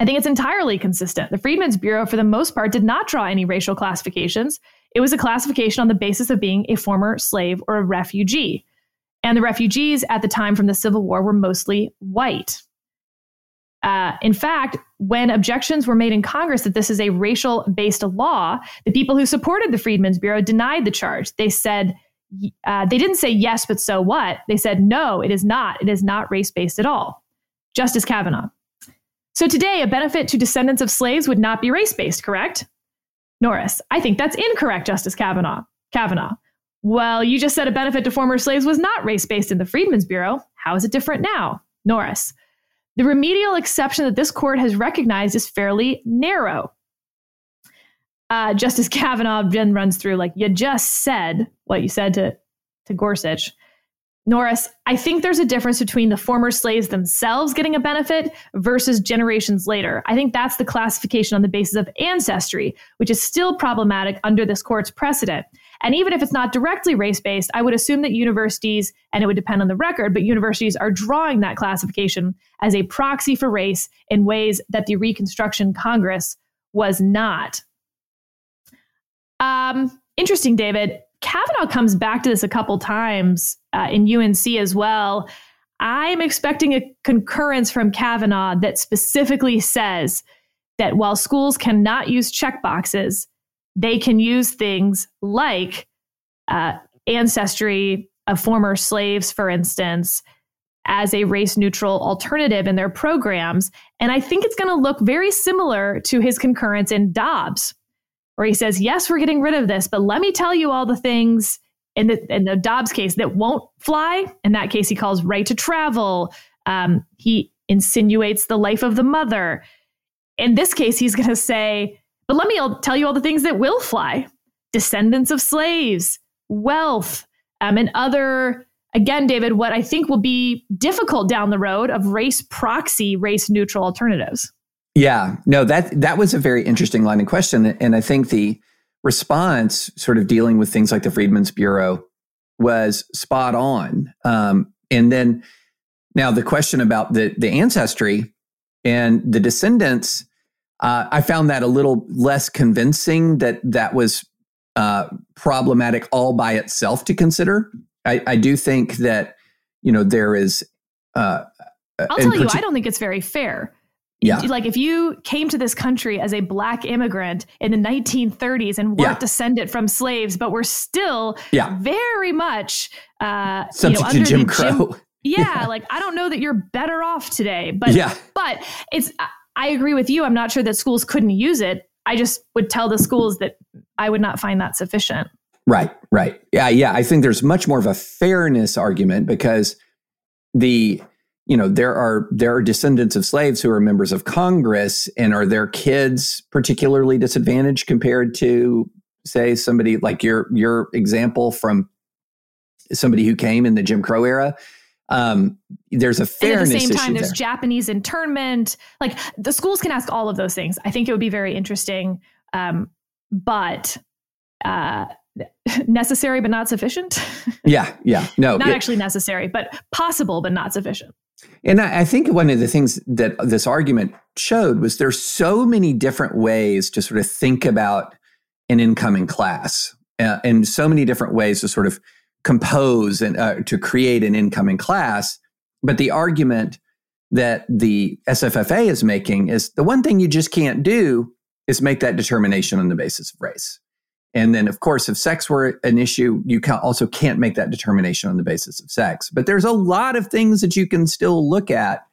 I think it's entirely consistent. The Freedmen's Bureau, for the most part, did not draw any racial classifications. It was a classification on the basis of being a former slave or a refugee. And the refugees at the time from the Civil War were mostly white. In fact, when objections were made in Congress that this is a racial-based law, the people who supported the Freedmen's Bureau denied the charge. They said, they didn't say yes, but so what? They said, no, it is not. It is not race-based at all. Justice Kavanaugh. So today, a benefit to descendants of slaves would not be race-based, correct? Norris, I think that's incorrect, Justice Kavanaugh. Well, you just said a benefit to former slaves was not race-based in the Freedmen's Bureau. How is it different now? Norris, the remedial exception that this court has recognized is fairly narrow. Justice Kavanaugh then runs through like, you just said what you said to Gorsuch. Norris, I think there's a difference between the former slaves themselves getting a benefit versus generations later. I think that's the classification on the basis of ancestry, which is still problematic under this court's precedent. And even if it's not directly race-based, I would assume that universities, and it would depend on the record, but universities are drawing that classification as a proxy for race in ways that the Reconstruction Congress was not. Interesting, David. Kavanaugh comes back to this a couple times in UNC as well. I'm expecting a concurrence from Kavanaugh that specifically says that while schools cannot use checkboxes, they can use things like ancestry of former slaves, for instance, as a race-neutral alternative in their programs. And I think it's going to look very similar to his concurrence in Dobbs, where he says, yes, we're getting rid of this, but let me tell you all the things in the Dobbs case that won't fly. In that case, he calls right to travel. He insinuates the life of the mother. In this case, he's going to say, but let me tell you all the things that will fly. Descendants of slaves, wealth, and other, again, David, what I think will be difficult down the road of race proxy, race neutral alternatives. Yeah, no, that was a very interesting line of question. And I think the response sort of dealing with things like the Freedmen's Bureau was spot on. And then now the question about the ancestry and the descendants, I found that a little less convincing that was problematic all by itself to consider. I do think that, you know, there is... I'll tell you, I don't think it's very fair. Yeah. Like if you came to this country as a black immigrant in the 1930s and weren't descended from slaves, but were still very much subject to Jim Crow. Like I don't know that you're better off today, but it's... I agree with you. I'm not sure that schools couldn't use it. I just would tell the schools that I would not find that sufficient. Right. Yeah. I think there's much more of a fairness argument because there are descendants of slaves who are members of Congress, and are their kids particularly disadvantaged compared to, say, somebody like your example from somebody who came in the Jim Crow era? There's a fairness issue. At the same time, there's Japanese internment. Like the schools can ask all of those things. I think it would be very interesting But necessary, but not sufficient. No, not actually necessary, but possible, but not sufficient. And I think one of the things that this argument showed was there's so many different ways to sort of think about an incoming class, and so many different ways to sort of compose and to create an incoming class. But the argument that the SFFA is making is the one thing you just can't do is make that determination on the basis of race. And then, of course, if sex were an issue, you also can't make that determination on the basis of sex. But there's a lot of things that you can still look at,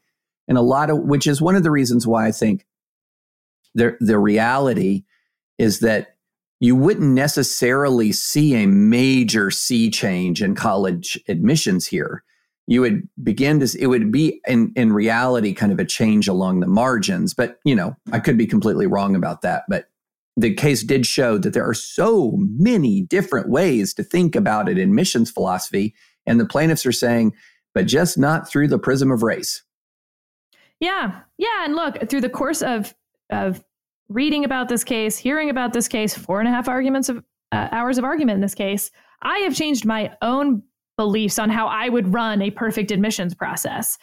and a lot of which is one of the reasons why I think the reality is that you wouldn't necessarily see a major sea change in college admissions here. You would begin to, it would be in reality kind of a change along the margins. But, you know, I could be completely wrong about that, but the case did show that there are so many different ways to think about an admissions philosophy, and the plaintiffs are saying, but just not through the prism of race. Yeah, and look, through the course of reading about this case, hearing about this case, 4.5 hours of argument in this case, I have changed my own beliefs on how I would run a perfect admissions process.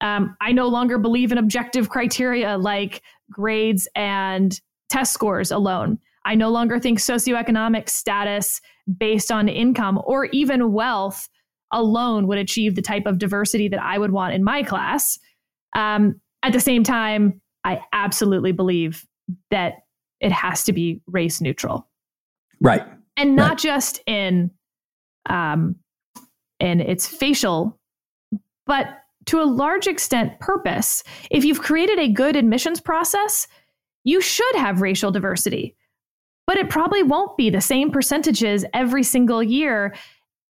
I no longer believe in objective criteria like grades and test scores alone. I no longer think socioeconomic status based on income or even wealth alone would achieve the type of diversity that I would want in my class. At the same time, I absolutely believe that it has to be race neutral. Right. And not just in its facial, but to a large extent purpose. If you've created a good admissions process, you should have racial diversity, but it probably won't be the same percentages every single year.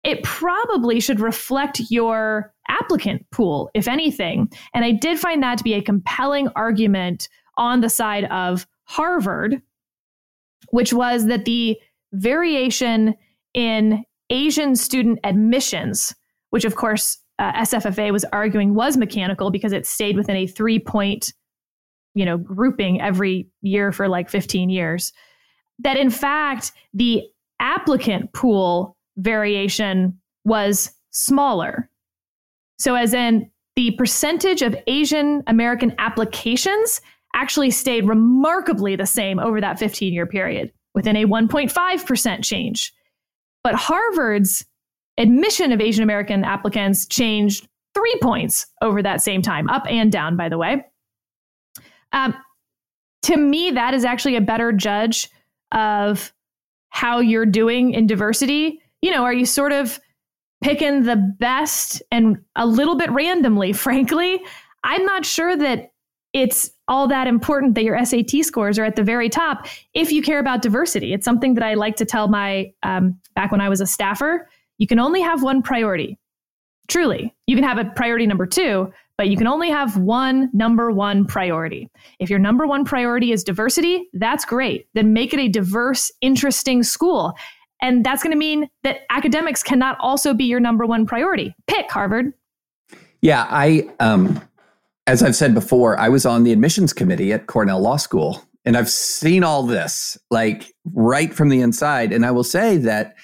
It probably should reflect your applicant pool, if anything. And I did find that to be a compelling argument on the side of Harvard, which was that the variation in Asian student admissions, which of course SFFA was arguing was mechanical because it stayed within a 3-point grouping every year for like 15 years, that in fact, the applicant pool variation was smaller. So as in the percentage of Asian American applications actually stayed remarkably the same over that 15-year period within a 1.5% change. But Harvard's admission of Asian American applicants changed 3 points over that same time, up and down, by the way. To me, that is actually a better judge of how you're doing in diversity. You know, are you sort of picking the best and a little bit randomly? Frankly, I'm not sure that it's all that important that your SAT scores are at the very top if you care about diversity. It's something that I like to tell my, back when I was a staffer, you can only have one priority. Truly, you can have a priority number two, but you can only have one number one priority. If your number one priority is diversity, that's great. Then make it a diverse, interesting school. And that's going to mean that academics cannot also be your number one priority. Pick, Harvard. Yeah, I as I've said before, I was on the admissions committee at Cornell Law School, and I've seen all this like right from the inside. And I will say that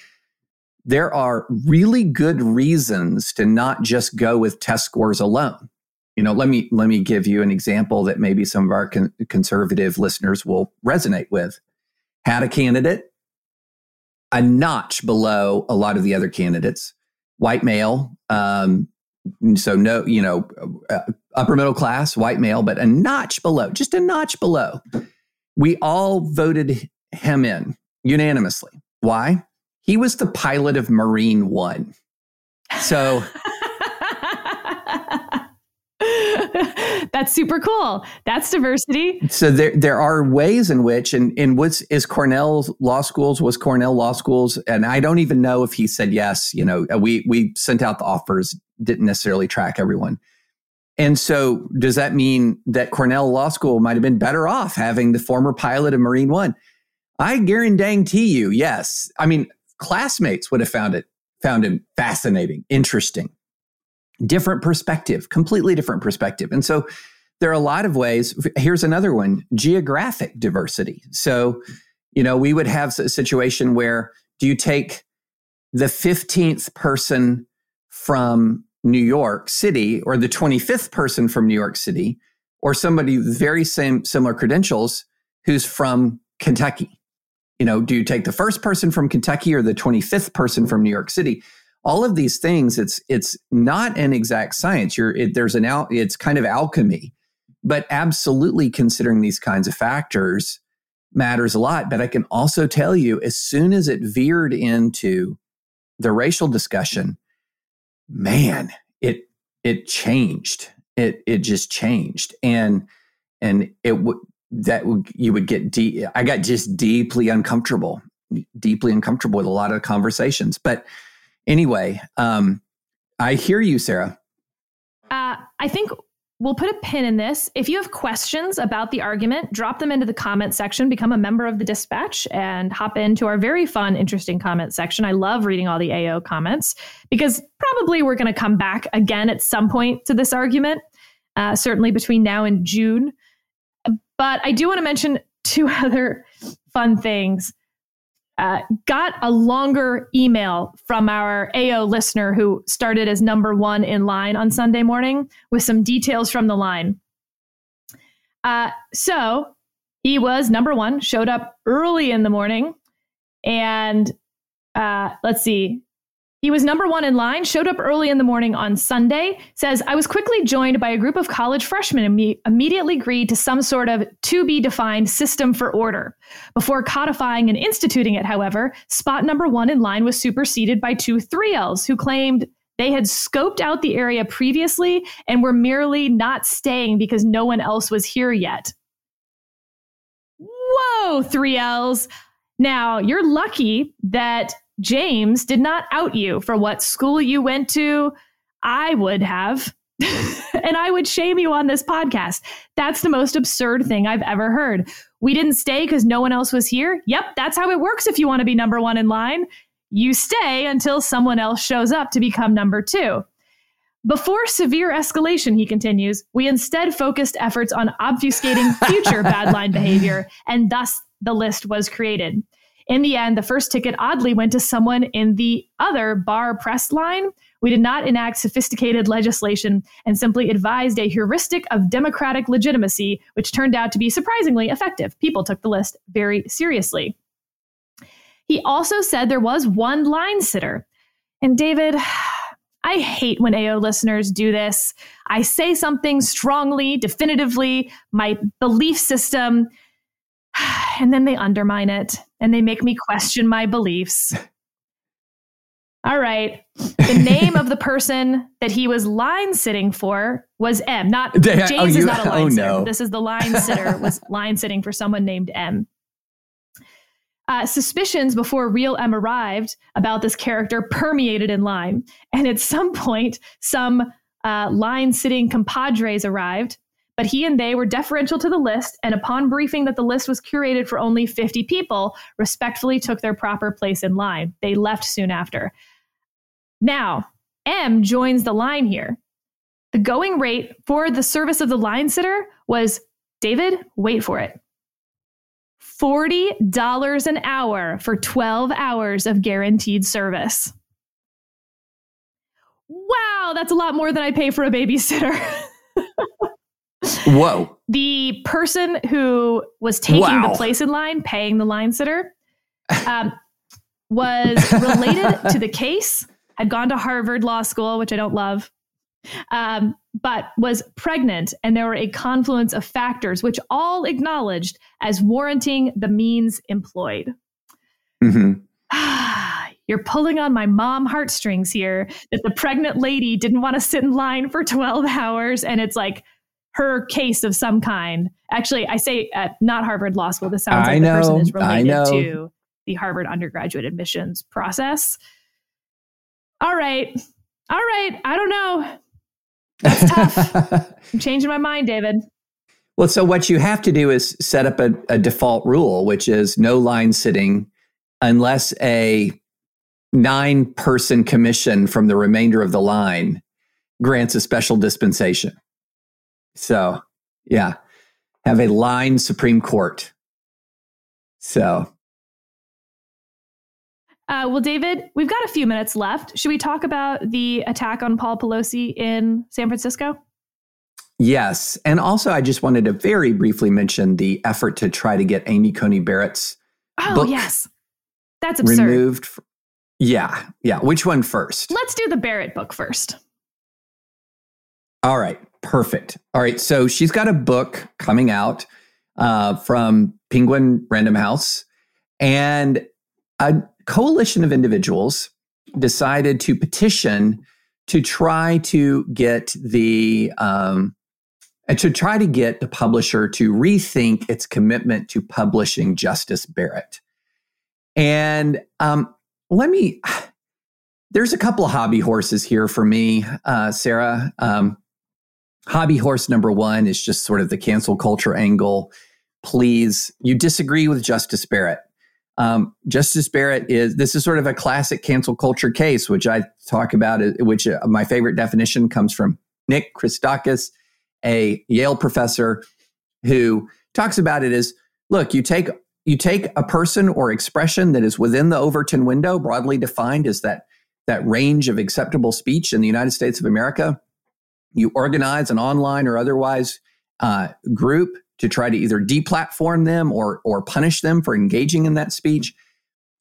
there are really good reasons to not just go with test scores alone. You know, let me give you an example that maybe some of our conservative listeners will resonate with. Had a candidate a notch below a lot of the other candidates, white male, upper middle class, white male, but a notch below, just a notch below. We all voted him in unanimously. Why? He was the pilot of Marine One. So... That's super cool. That's diversity. So there are ways in which, and what is Cornell Law School's, and I don't even know if he said yes. You know, we sent out the offers, didn't necessarily track everyone. And so does that mean that Cornell Law School might have been better off having the former pilot of Marine One? I guarantee you, yes. I mean, classmates would have found him fascinating, interesting. Different perspective, completely different perspective. And so there are a lot of ways. Here's another one, geographic diversity. So You know, we would have a situation where, do you take the 15th person from New York City or the 25th person from New York City or somebody with very similar credentials who's from Kentucky? You know, do you take the first person from Kentucky or the 25th person from New York City? All of these things, it's not an exact science. It's kind of alchemy, but absolutely considering these kinds of factors matters a lot. But I can also tell you, as soon as it veered into the racial discussion, man, it changed. It just changed, and it would. That you would get I got just deeply uncomfortable with a lot of conversations. But anyway, I hear you, Sarah. I think we'll put a pin in this. If you have questions about the argument, drop them into the comment section, become a member of the Dispatch, and hop into our very fun, interesting comment section. I love reading all the AO comments because probably we're going to come back again at some point to this argument, certainly between now and June. But I do want to mention two other fun things. Got a longer email from our AO listener who started as number one in line on Sunday morning with some details from the line. So he was number one, showed up early in the morning. And let's see. He was number one in line, showed up early in the morning on Sunday, says, I was quickly joined by a group of college freshmen and immediately agreed to some sort of to-be-defined system for order. Before codifying and instituting it, however, spot number one in line was superseded by two 3Ls who claimed they had scoped out the area previously and were merely not staying because no one else was here yet. Whoa, 3Ls. Now, you're lucky that James did not out you for what school you went to. I would have, and I would shame you on this podcast. That's the most absurd thing I've ever heard. We didn't stay because no one else was here. Yep, that's how it works if you want to be number one in line. You stay until someone else shows up to become number two. Before severe escalation, he continues, we instead focused efforts on obfuscating future bad line behavior, and thus the list was created. In the end, the first ticket oddly went to someone in the other bar press line. We did not enact sophisticated legislation and simply advised a heuristic of democratic legitimacy, which turned out to be surprisingly effective. People took the list very seriously. He also said there was one line sitter. And David, I hate when AO listeners do this. I say something strongly, definitively, my belief system, and then they undermine it and they make me question my beliefs. All right. The name of the person that he was line sitting for was M. Not James is not a line sitter. No. This is the line sitter was line sitting for someone named M. Suspicions before real M arrived about this character permeated in line. And at some point, some line sitting compadres arrived. But he and they were deferential to the list, and upon briefing that the list was curated for only 50 people, respectfully took their proper place in line. They left soon after. Now, M joins the line here. The going rate for the service of the line sitter was, David, wait for it, $40 an hour for 12 hours of guaranteed service. Wow, that's a lot more than I pay for a babysitter. Whoa. The person who was taking the place in line, paying the line sitter, was related to the case, had gone to Harvard Law School, which I don't love, but was pregnant. And there were a confluence of factors, which all acknowledged as warranting the means employed. Mm-hmm. You're pulling on my mom heartstrings here that the pregnant lady didn't want to sit in line for 12 hours. And it's like, her case of some kind. Actually, I say not Harvard Law School. This sounds like the person is related to the Harvard undergraduate admissions process. All right. I don't know. That's tough. I'm changing my mind, David. Well, so what you have to do is set up a default rule, which is no line sitting unless a 9-person commission from the remainder of the line grants a special dispensation. So, yeah, have a line Supreme Court. So, Well, David, we've got a few minutes left. Should we talk about the attack on Paul Pelosi in San Francisco? Yes. And also, I just wanted to very briefly mention the effort to try to get Amy Coney Barrett's book. Oh, yes. That's absurd. Removed. Yeah. Yeah. Which one first? Let's do the Barrett book first. All right. Perfect. All right. So she's got a book coming out from Penguin Random House, and a coalition of individuals decided to petition to try to get the publisher to rethink its commitment to publishing Justice Barrett. And there's a couple of hobby horses here for me, Sarah. Hobby horse number one is just sort of the cancel culture angle. Please, you disagree with Justice Barrett. Justice Barrett this is sort of a classic cancel culture case, which I talk about, which my favorite definition comes from Nick Christakis, a Yale professor who talks about it as, look, you take a person or expression that is within the Overton window, broadly defined as that range of acceptable speech in the United States of America. You organize an online or otherwise group to try to either deplatform them or punish them for engaging in that speech.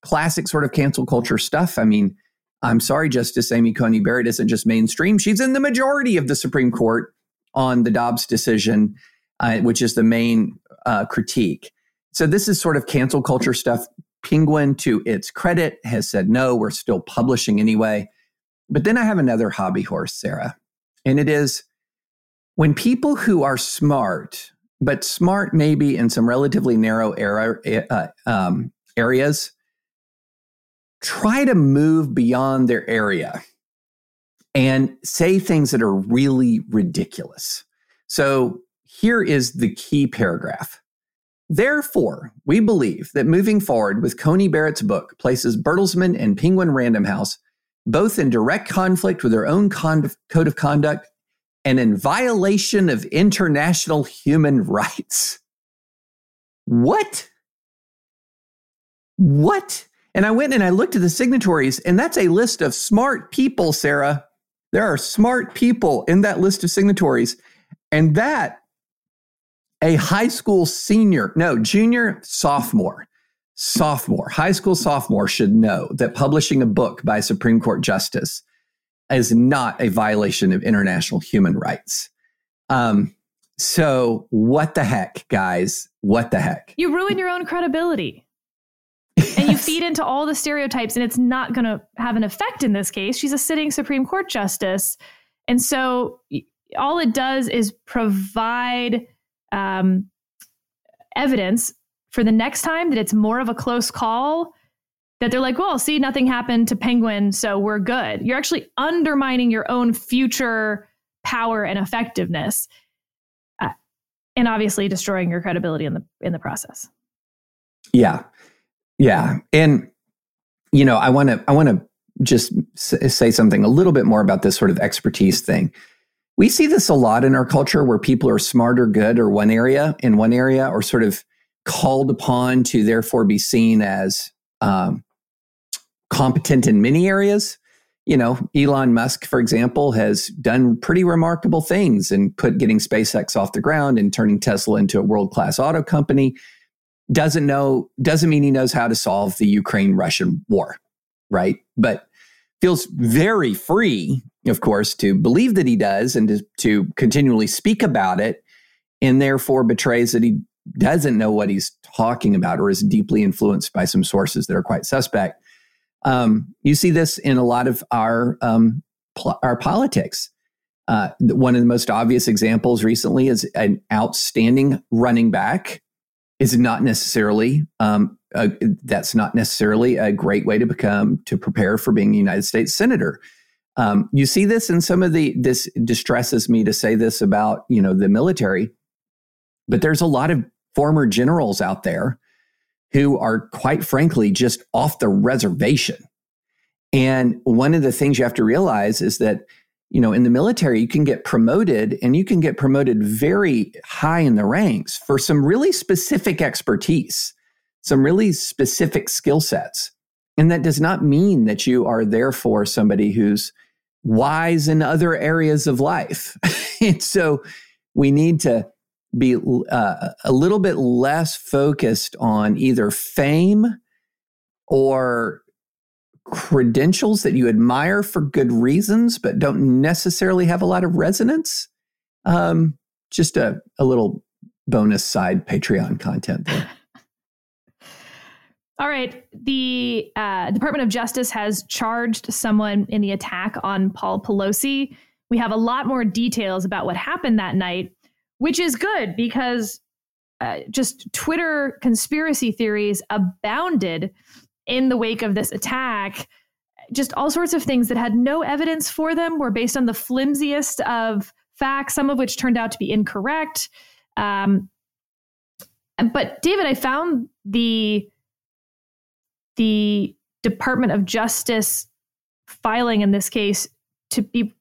Classic sort of cancel culture stuff. I mean, I'm sorry, Justice Amy Coney Barrett isn't just mainstream. She's in the majority of the Supreme Court on the Dobbs decision, which is the main critique. So this is sort of cancel culture stuff. Penguin, to its credit, has said, no, we're still publishing anyway. But then I have another hobby horse, Sarah, and it is when people who are smart, but smart maybe in some relatively narrow areas, try to move beyond their area and say things that are really ridiculous. So here is the key paragraph. Therefore, we believe that moving forward with Coney Barrett's book places Bertelsmann and Penguin Random House both in direct conflict with their own code of conduct and in violation of international human rights. What? And I went and I looked at the signatories, and that's a list of smart people, Sarah. There are smart people in that list of signatories. And that, a high school sophomore should know that publishing a book by a Supreme Court justice is not a violation of international human rights. So what the heck, guys? What the heck? You ruin your own credibility. Yes. And you feed into all the stereotypes, and it's not going to have an effect in this case. She's a sitting Supreme Court justice. And so all it does is provide evidence for the next time that it's more of a close call, that they're like, well, see, nothing happened to Penguin, so we're good. You're actually undermining your own future power and effectiveness, and obviously destroying your credibility in the process. Yeah, yeah, and you know, I want to just say something a little bit more about this sort of expertise thing. We see this a lot in our culture where people are smart or good or in one area, or sort of called upon to therefore be seen as competent in many areas. You know, Elon Musk, for example, has done pretty remarkable things in getting SpaceX off the ground and turning Tesla into a world-class auto company. Doesn't mean he knows how to solve the Ukraine-Russian war, right? But feels very free, of course, to believe that he does and to continually speak about it, and therefore betrays that he doesn't know what he's talking about or is deeply influenced by some sources that are quite suspect. You see this in a lot of our politics. One of the most obvious examples recently is an outstanding running back is not necessarily a great way to prepare for being a United States senator. You see this in some of this distresses me to say this about, you know, the military, but there's a lot of former generals out there who are, quite frankly, just off the reservation. And one of the things you have to realize is that, you know, in the military, you can get promoted, and you can get promoted very high in the ranks for some really specific expertise, some really specific skill sets. And that does not mean that you are therefore somebody who's wise in other areas of life. And so we need to be a little bit less focused on either fame or credentials that you admire for good reasons, but don't necessarily have a lot of resonance. Just a little bonus side Patreon content there. All right. The Department of Justice has charged someone in the attack on Paul Pelosi. We have a lot more details about what happened that night, which is good because just Twitter conspiracy theories abounded in the wake of this attack. Just all sorts of things that had no evidence for them were based on the flimsiest of facts, some of which turned out to be incorrect. But David, I found the Department of Justice filing in this case to be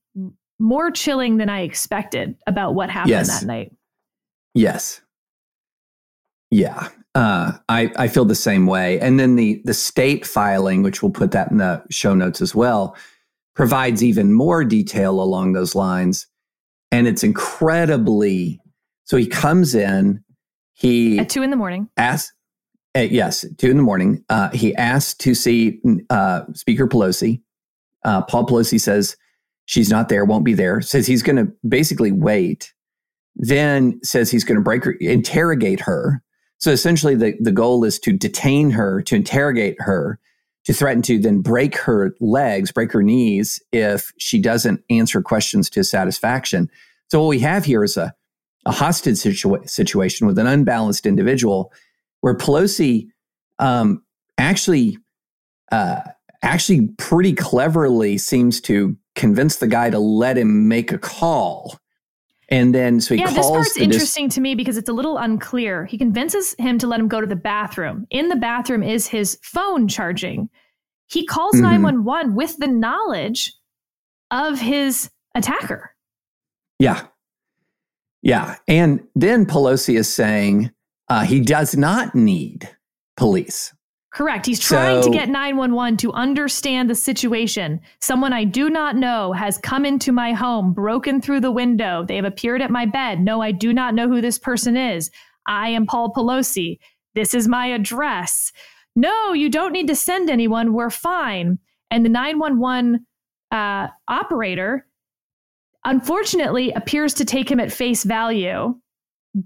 more chilling than I expected about what happened that night. Yes. Yeah. I feel the same way. And then the state filing, which we'll put that in the show notes as well, provides even more detail along those lines. And it's incredibly, so he comes in, at 2 a.m. Yes, 2 a.m. He asked to see Speaker Pelosi. Paul Pelosi says, she's not there, won't be there. Says he's going to basically wait. Then says he's going to interrogate her. So essentially the goal is to detain her, to interrogate her, to threaten to then break her legs, break her knees if she doesn't answer questions to his satisfaction. So what we have here is a hostage situation with an unbalanced individual where Pelosi actually pretty cleverly seems to convince the guy to let him make a call. And then so he calls. Yeah, this part's interesting to me because it's a little unclear. He convinces him to let him go to the bathroom. In the bathroom is his phone charging. He calls 911 with the knowledge of his attacker. Yeah. Yeah. And then Pelosi is saying, he does not need police. Correct. He's trying to get 911 to understand the situation. Someone I do not know has come into my home, broken through the window. They have appeared at my bed. No, I do not know who this person is. I am Paul Pelosi. This is my address. No, you don't need to send anyone. We're fine. And the 911 operator, unfortunately, appears to take him at face value.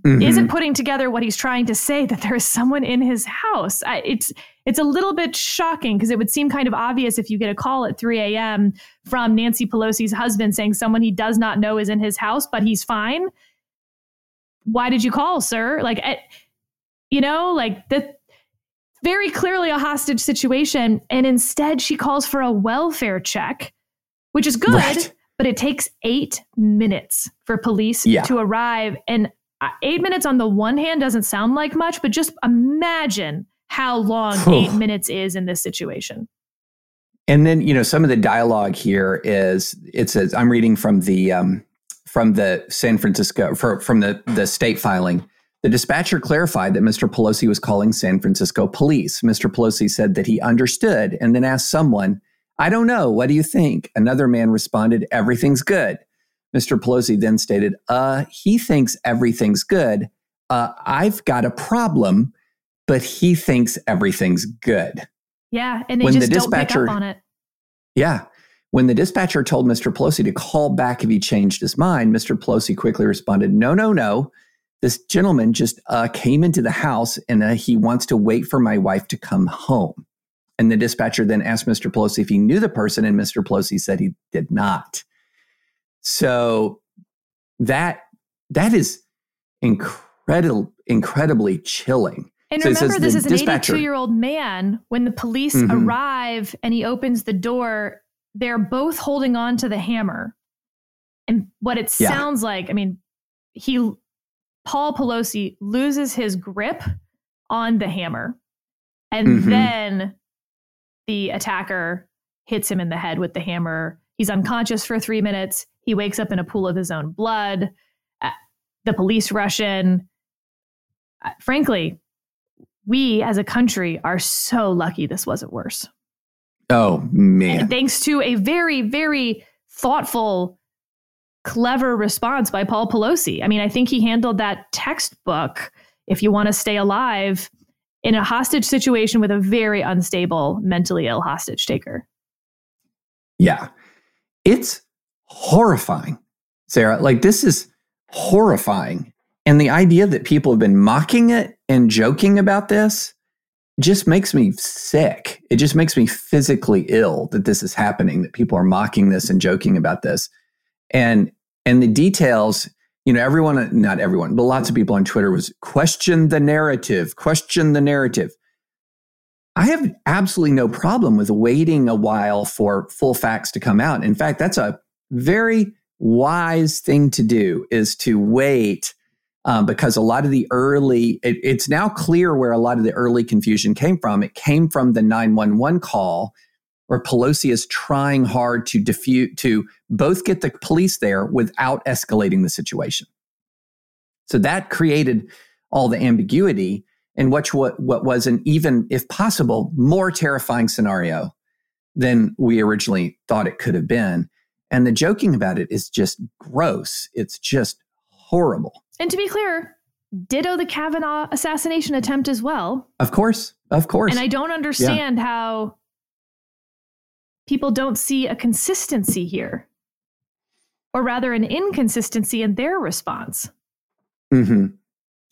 Mm-hmm. Isn't putting together what he's trying to say, that there is someone in his house. It's a little bit shocking because it would seem kind of obvious if you get a call at 3 a.m. from Nancy Pelosi's husband saying someone he does not know is in his house, but he's fine. Why did you call, sir? That's very clearly a hostage situation. And instead she calls for a welfare check, which is good, right? But it takes 8 minutes for police to arrive. And 8 minutes on the one hand doesn't sound like much, but just imagine how long 8 minutes is in this situation. And then, some of the dialogue here is, it says, I'm reading from the state filing. The dispatcher clarified that Mr. Pelosi was calling San Francisco police. Mr. Pelosi said that he understood and then asked someone, I don't know, what do you think? Another man responded, everything's good. Mr. Pelosi then stated, he thinks everything's good. I've got a problem, but he thinks everything's good. Yeah, and they just don't pick up on it. Yeah. When the dispatcher told Mr. Pelosi to call back if he changed his mind, Mr. Pelosi quickly responded, no. This gentleman just came into the house and he wants to wait for my wife to come home. And the dispatcher then asked Mr. Pelosi if he knew the person, and Mr. Pelosi said he did not. So that is incredibly chilling. And so remember, this is an 82-year-old man. When the police arrive and he opens the door, they're both holding on to the hammer. And what it sounds like, I mean, Paul Pelosi loses his grip on the hammer. And then the attacker hits him in the head with the hammer. He's unconscious for 3 minutes. He wakes up in a pool of his own blood. The police rush in. Frankly, we as a country are so lucky this wasn't worse. Oh, man. And thanks to a very, very thoughtful, clever response by Paul Pelosi. I mean, I think he handled that textbook, if you want to stay alive, in a hostage situation with a very unstable, mentally ill hostage taker. Yeah. It's horrifying, Sarah. Like, this is horrifying. And the idea that people have been mocking it and joking about this just makes me sick. It just makes me physically ill that this is happening, that people are mocking this and joking about this. And the details, you know, everyone, not everyone, but lots of people on Twitter was question the narrative, question the narrative. I have absolutely no problem with waiting a while for full facts to come out. In fact, that's a very wise thing to do, is to wait because a lot of the early, it's now clear where a lot of the early confusion came from. It came from the 911 call, where Pelosi is trying hard to defuse, to both get the police there without escalating the situation. So that created all the ambiguity and what was an even, if possible, more terrifying scenario than we originally thought it could have been. And the joking about it is just gross. It's just horrible. And to be clear, ditto the Kavanaugh assassination attempt as well. Of course, of course. And I don't understand how people don't see a consistency here, or rather an inconsistency in their response. Mm-hmm.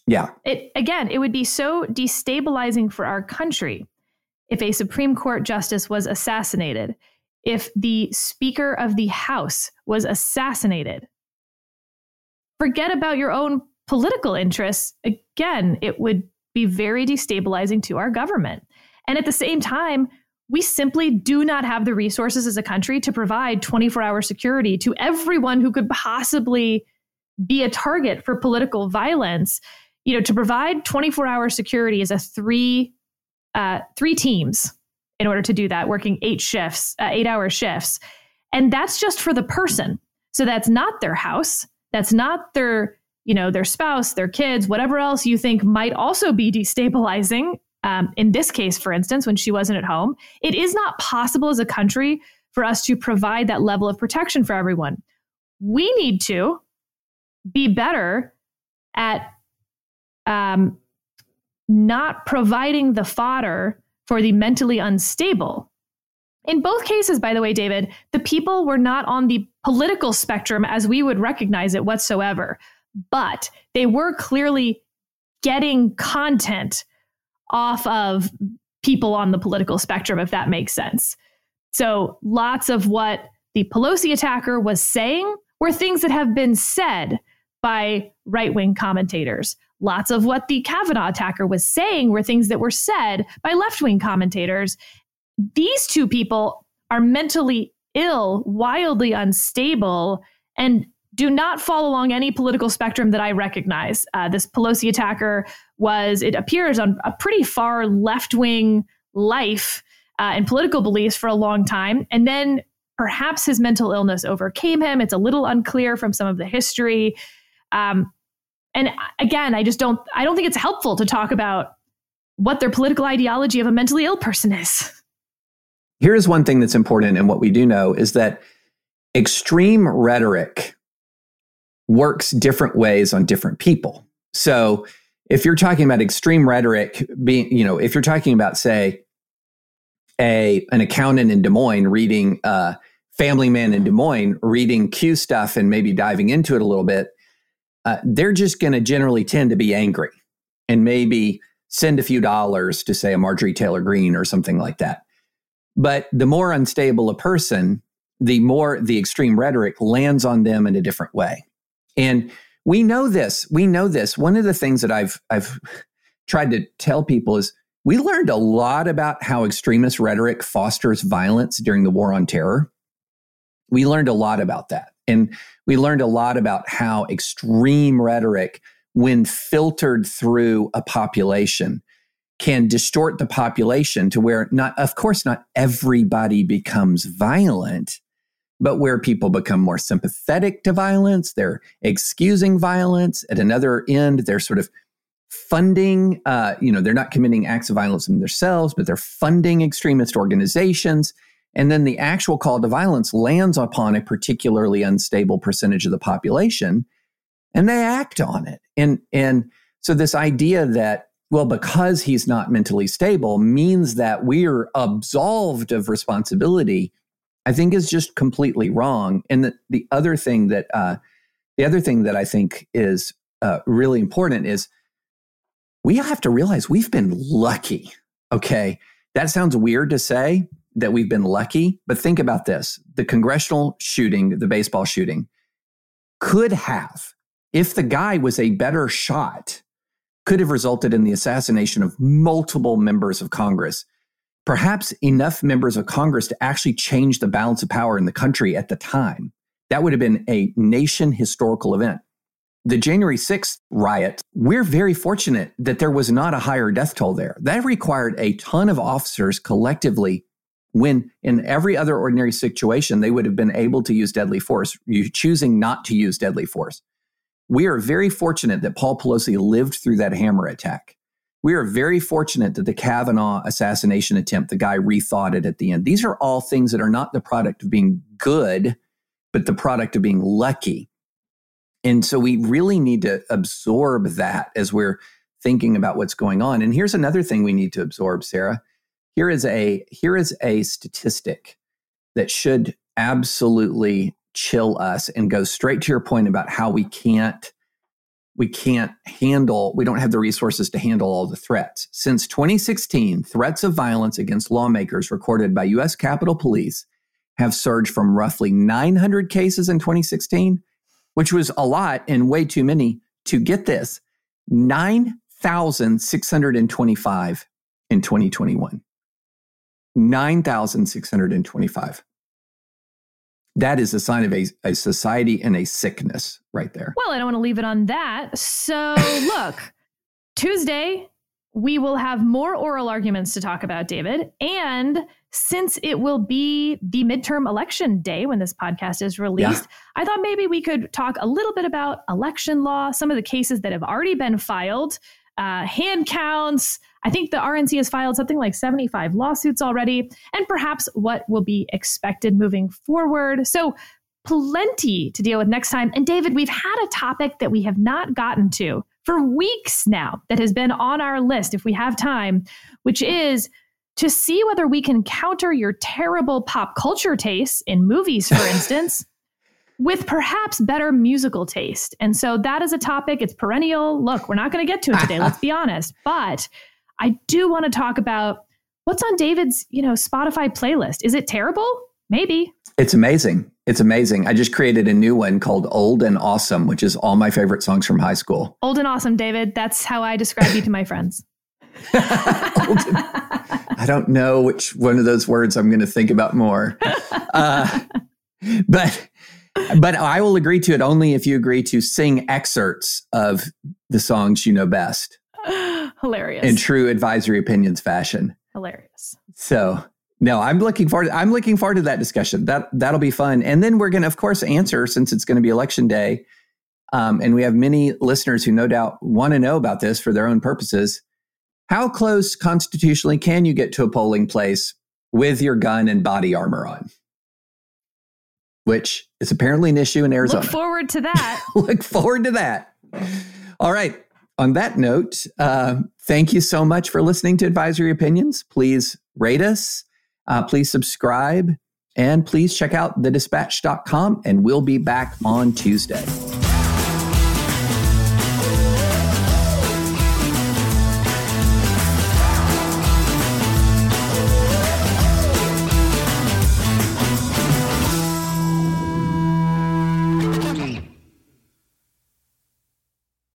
Yeah. It would be so destabilizing for our country if a Supreme Court justice was assassinated, if the Speaker of the House was assassinated. Forget about your own political interests. Again, it would be very destabilizing to our government. And at the same time, we simply do not have the resources as a country to provide 24-hour security to everyone who could possibly be a target for political violence. You know, to provide 24-hour security is a three teams in order to do that, working 8-hour shifts. And that's just for the person. So that's not their house. That's not their, you know, their spouse, their kids, whatever else you think might also be destabilizing. In this case, for instance, when she wasn't at home, it is not possible as a country for us to provide that level of protection for everyone. We need to be better at not providing the fodder for the mentally unstable. In both cases, by the way, David, the people were not on the political spectrum as we would recognize it whatsoever, but they were clearly getting content off of people on the political spectrum, if that makes sense. So lots of what the Pelosi attacker was saying were things that have been said by right-wing commentators. Lots of what the Kavanaugh attacker was saying were things that were said by left-wing commentators. These two people are mentally ill, wildly unstable, and do not fall along any political spectrum that I recognize. This Pelosi attacker was, it appears, on a pretty far left-wing life and political beliefs for a long time. And then perhaps his mental illness overcame him. It's a little unclear from some of the history. And again, I don't think it's helpful to talk about what their political ideology of a mentally ill person is. Here's one thing that's important, and what we do know is that extreme rhetoric works different ways on different people. So if you're talking about extreme rhetoric, being, you know, if you're talking about, say, an accountant in Des Moines reading family man in Des Moines reading Q stuff and maybe diving into it a little bit, they're just going to generally tend to be angry and maybe send a few dollars to, say, a Marjorie Taylor Greene or something like that. But the more unstable a person, the more the extreme rhetoric lands on them in a different way. And we know this. We know this. One of the things that I've tried to tell people is we learned a lot about how extremist rhetoric fosters violence during the War on Terror. We learned a lot about that. And we learned a lot about how extreme rhetoric, when filtered through a population, can distort the population to where not everybody becomes violent, but where people become more sympathetic to violence. They're excusing violence. At another end, they're sort of funding, they're not committing acts of violence in themselves, but they're funding extremist organizations. And then the actual call to violence lands upon a particularly unstable percentage of the population, and they act on it. And so this idea that, well, because he's not mentally stable means that we're absolved of responsibility, I think is just completely wrong. And the other thing that I think is really important is we have to realize we've been lucky. Okay, that sounds weird to say that we've been lucky, but think about this. The congressional shooting, the baseball shooting, could have, if the guy was a better shot, could have resulted in the assassination of multiple members of Congress, perhaps enough members of Congress to actually change the balance of power in the country at the time. That would have been a nation historical event. The January 6th riot, we're very fortunate that there was not a higher death toll there. That required a ton of officers collectively when in every other ordinary situation, they would have been able to use deadly force. You're choosing not to use deadly force. We are very fortunate that Paul Pelosi lived through that hammer attack. We are very fortunate that the Kavanaugh assassination attempt, the guy rethought it at the end. These are all things that are not the product of being good, but the product of being lucky. And so we really need to absorb that as we're thinking about what's going on. And here's another thing we need to absorb, Sarah. Here is a statistic that should absolutely chill us and go straight to your point about how we don't have the resources to handle all the threats. Since 2016, threats of violence against lawmakers recorded by U.S. Capitol Police have surged from roughly 900 cases in 2016, which was a lot and way too many, to get this, 9,625 in 2021. 9,625. That is a sign of a society and a sickness right there. Well, I don't want to leave it on that. So look, Tuesday, we will have more oral arguments to talk about, David. And since it will be the midterm election day when this podcast is released, I thought maybe we could talk a little bit about election law, some of the cases that have already been filed, hand counts. I think the RNC has filed something like 75 lawsuits already, and perhaps what will be expected moving forward. So plenty to deal with next time. And David, we've had a topic that we have not gotten to for weeks now that has been on our list, if we have time, which is to see whether we can counter your terrible pop culture tastes in movies, for instance, with perhaps better musical taste. And so that is a topic. It's perennial. Look, we're not going to get to it today, let's be honest. But I do want to talk about what's on David's, Spotify playlist. Is it terrible? Maybe. It's amazing. It's amazing. I just created a new one called Old and Awesome, which is all my favorite songs from high school. Old and awesome, David. That's how I describe you to my friends. I don't know which one of those words I'm going to think about more. But I will agree to it only if you agree to sing excerpts of the songs you know best. Hilarious. In true advisory opinions fashion. Hilarious. So, no, I'm looking forward to that discussion. That'll be fun. And then we're going to, of course, answer, since it's going to be election day. And we have many listeners who no doubt want to know about this for their own purposes. How close constitutionally can you get to a polling place with your gun and body armor on? Which is apparently an issue in Arizona. Look forward to that. Look forward to that. All right. On that note, thank you so much for listening to Advisory Opinions. Please rate us. Please subscribe. And please check out thedispatch.com. And we'll be back on Tuesday.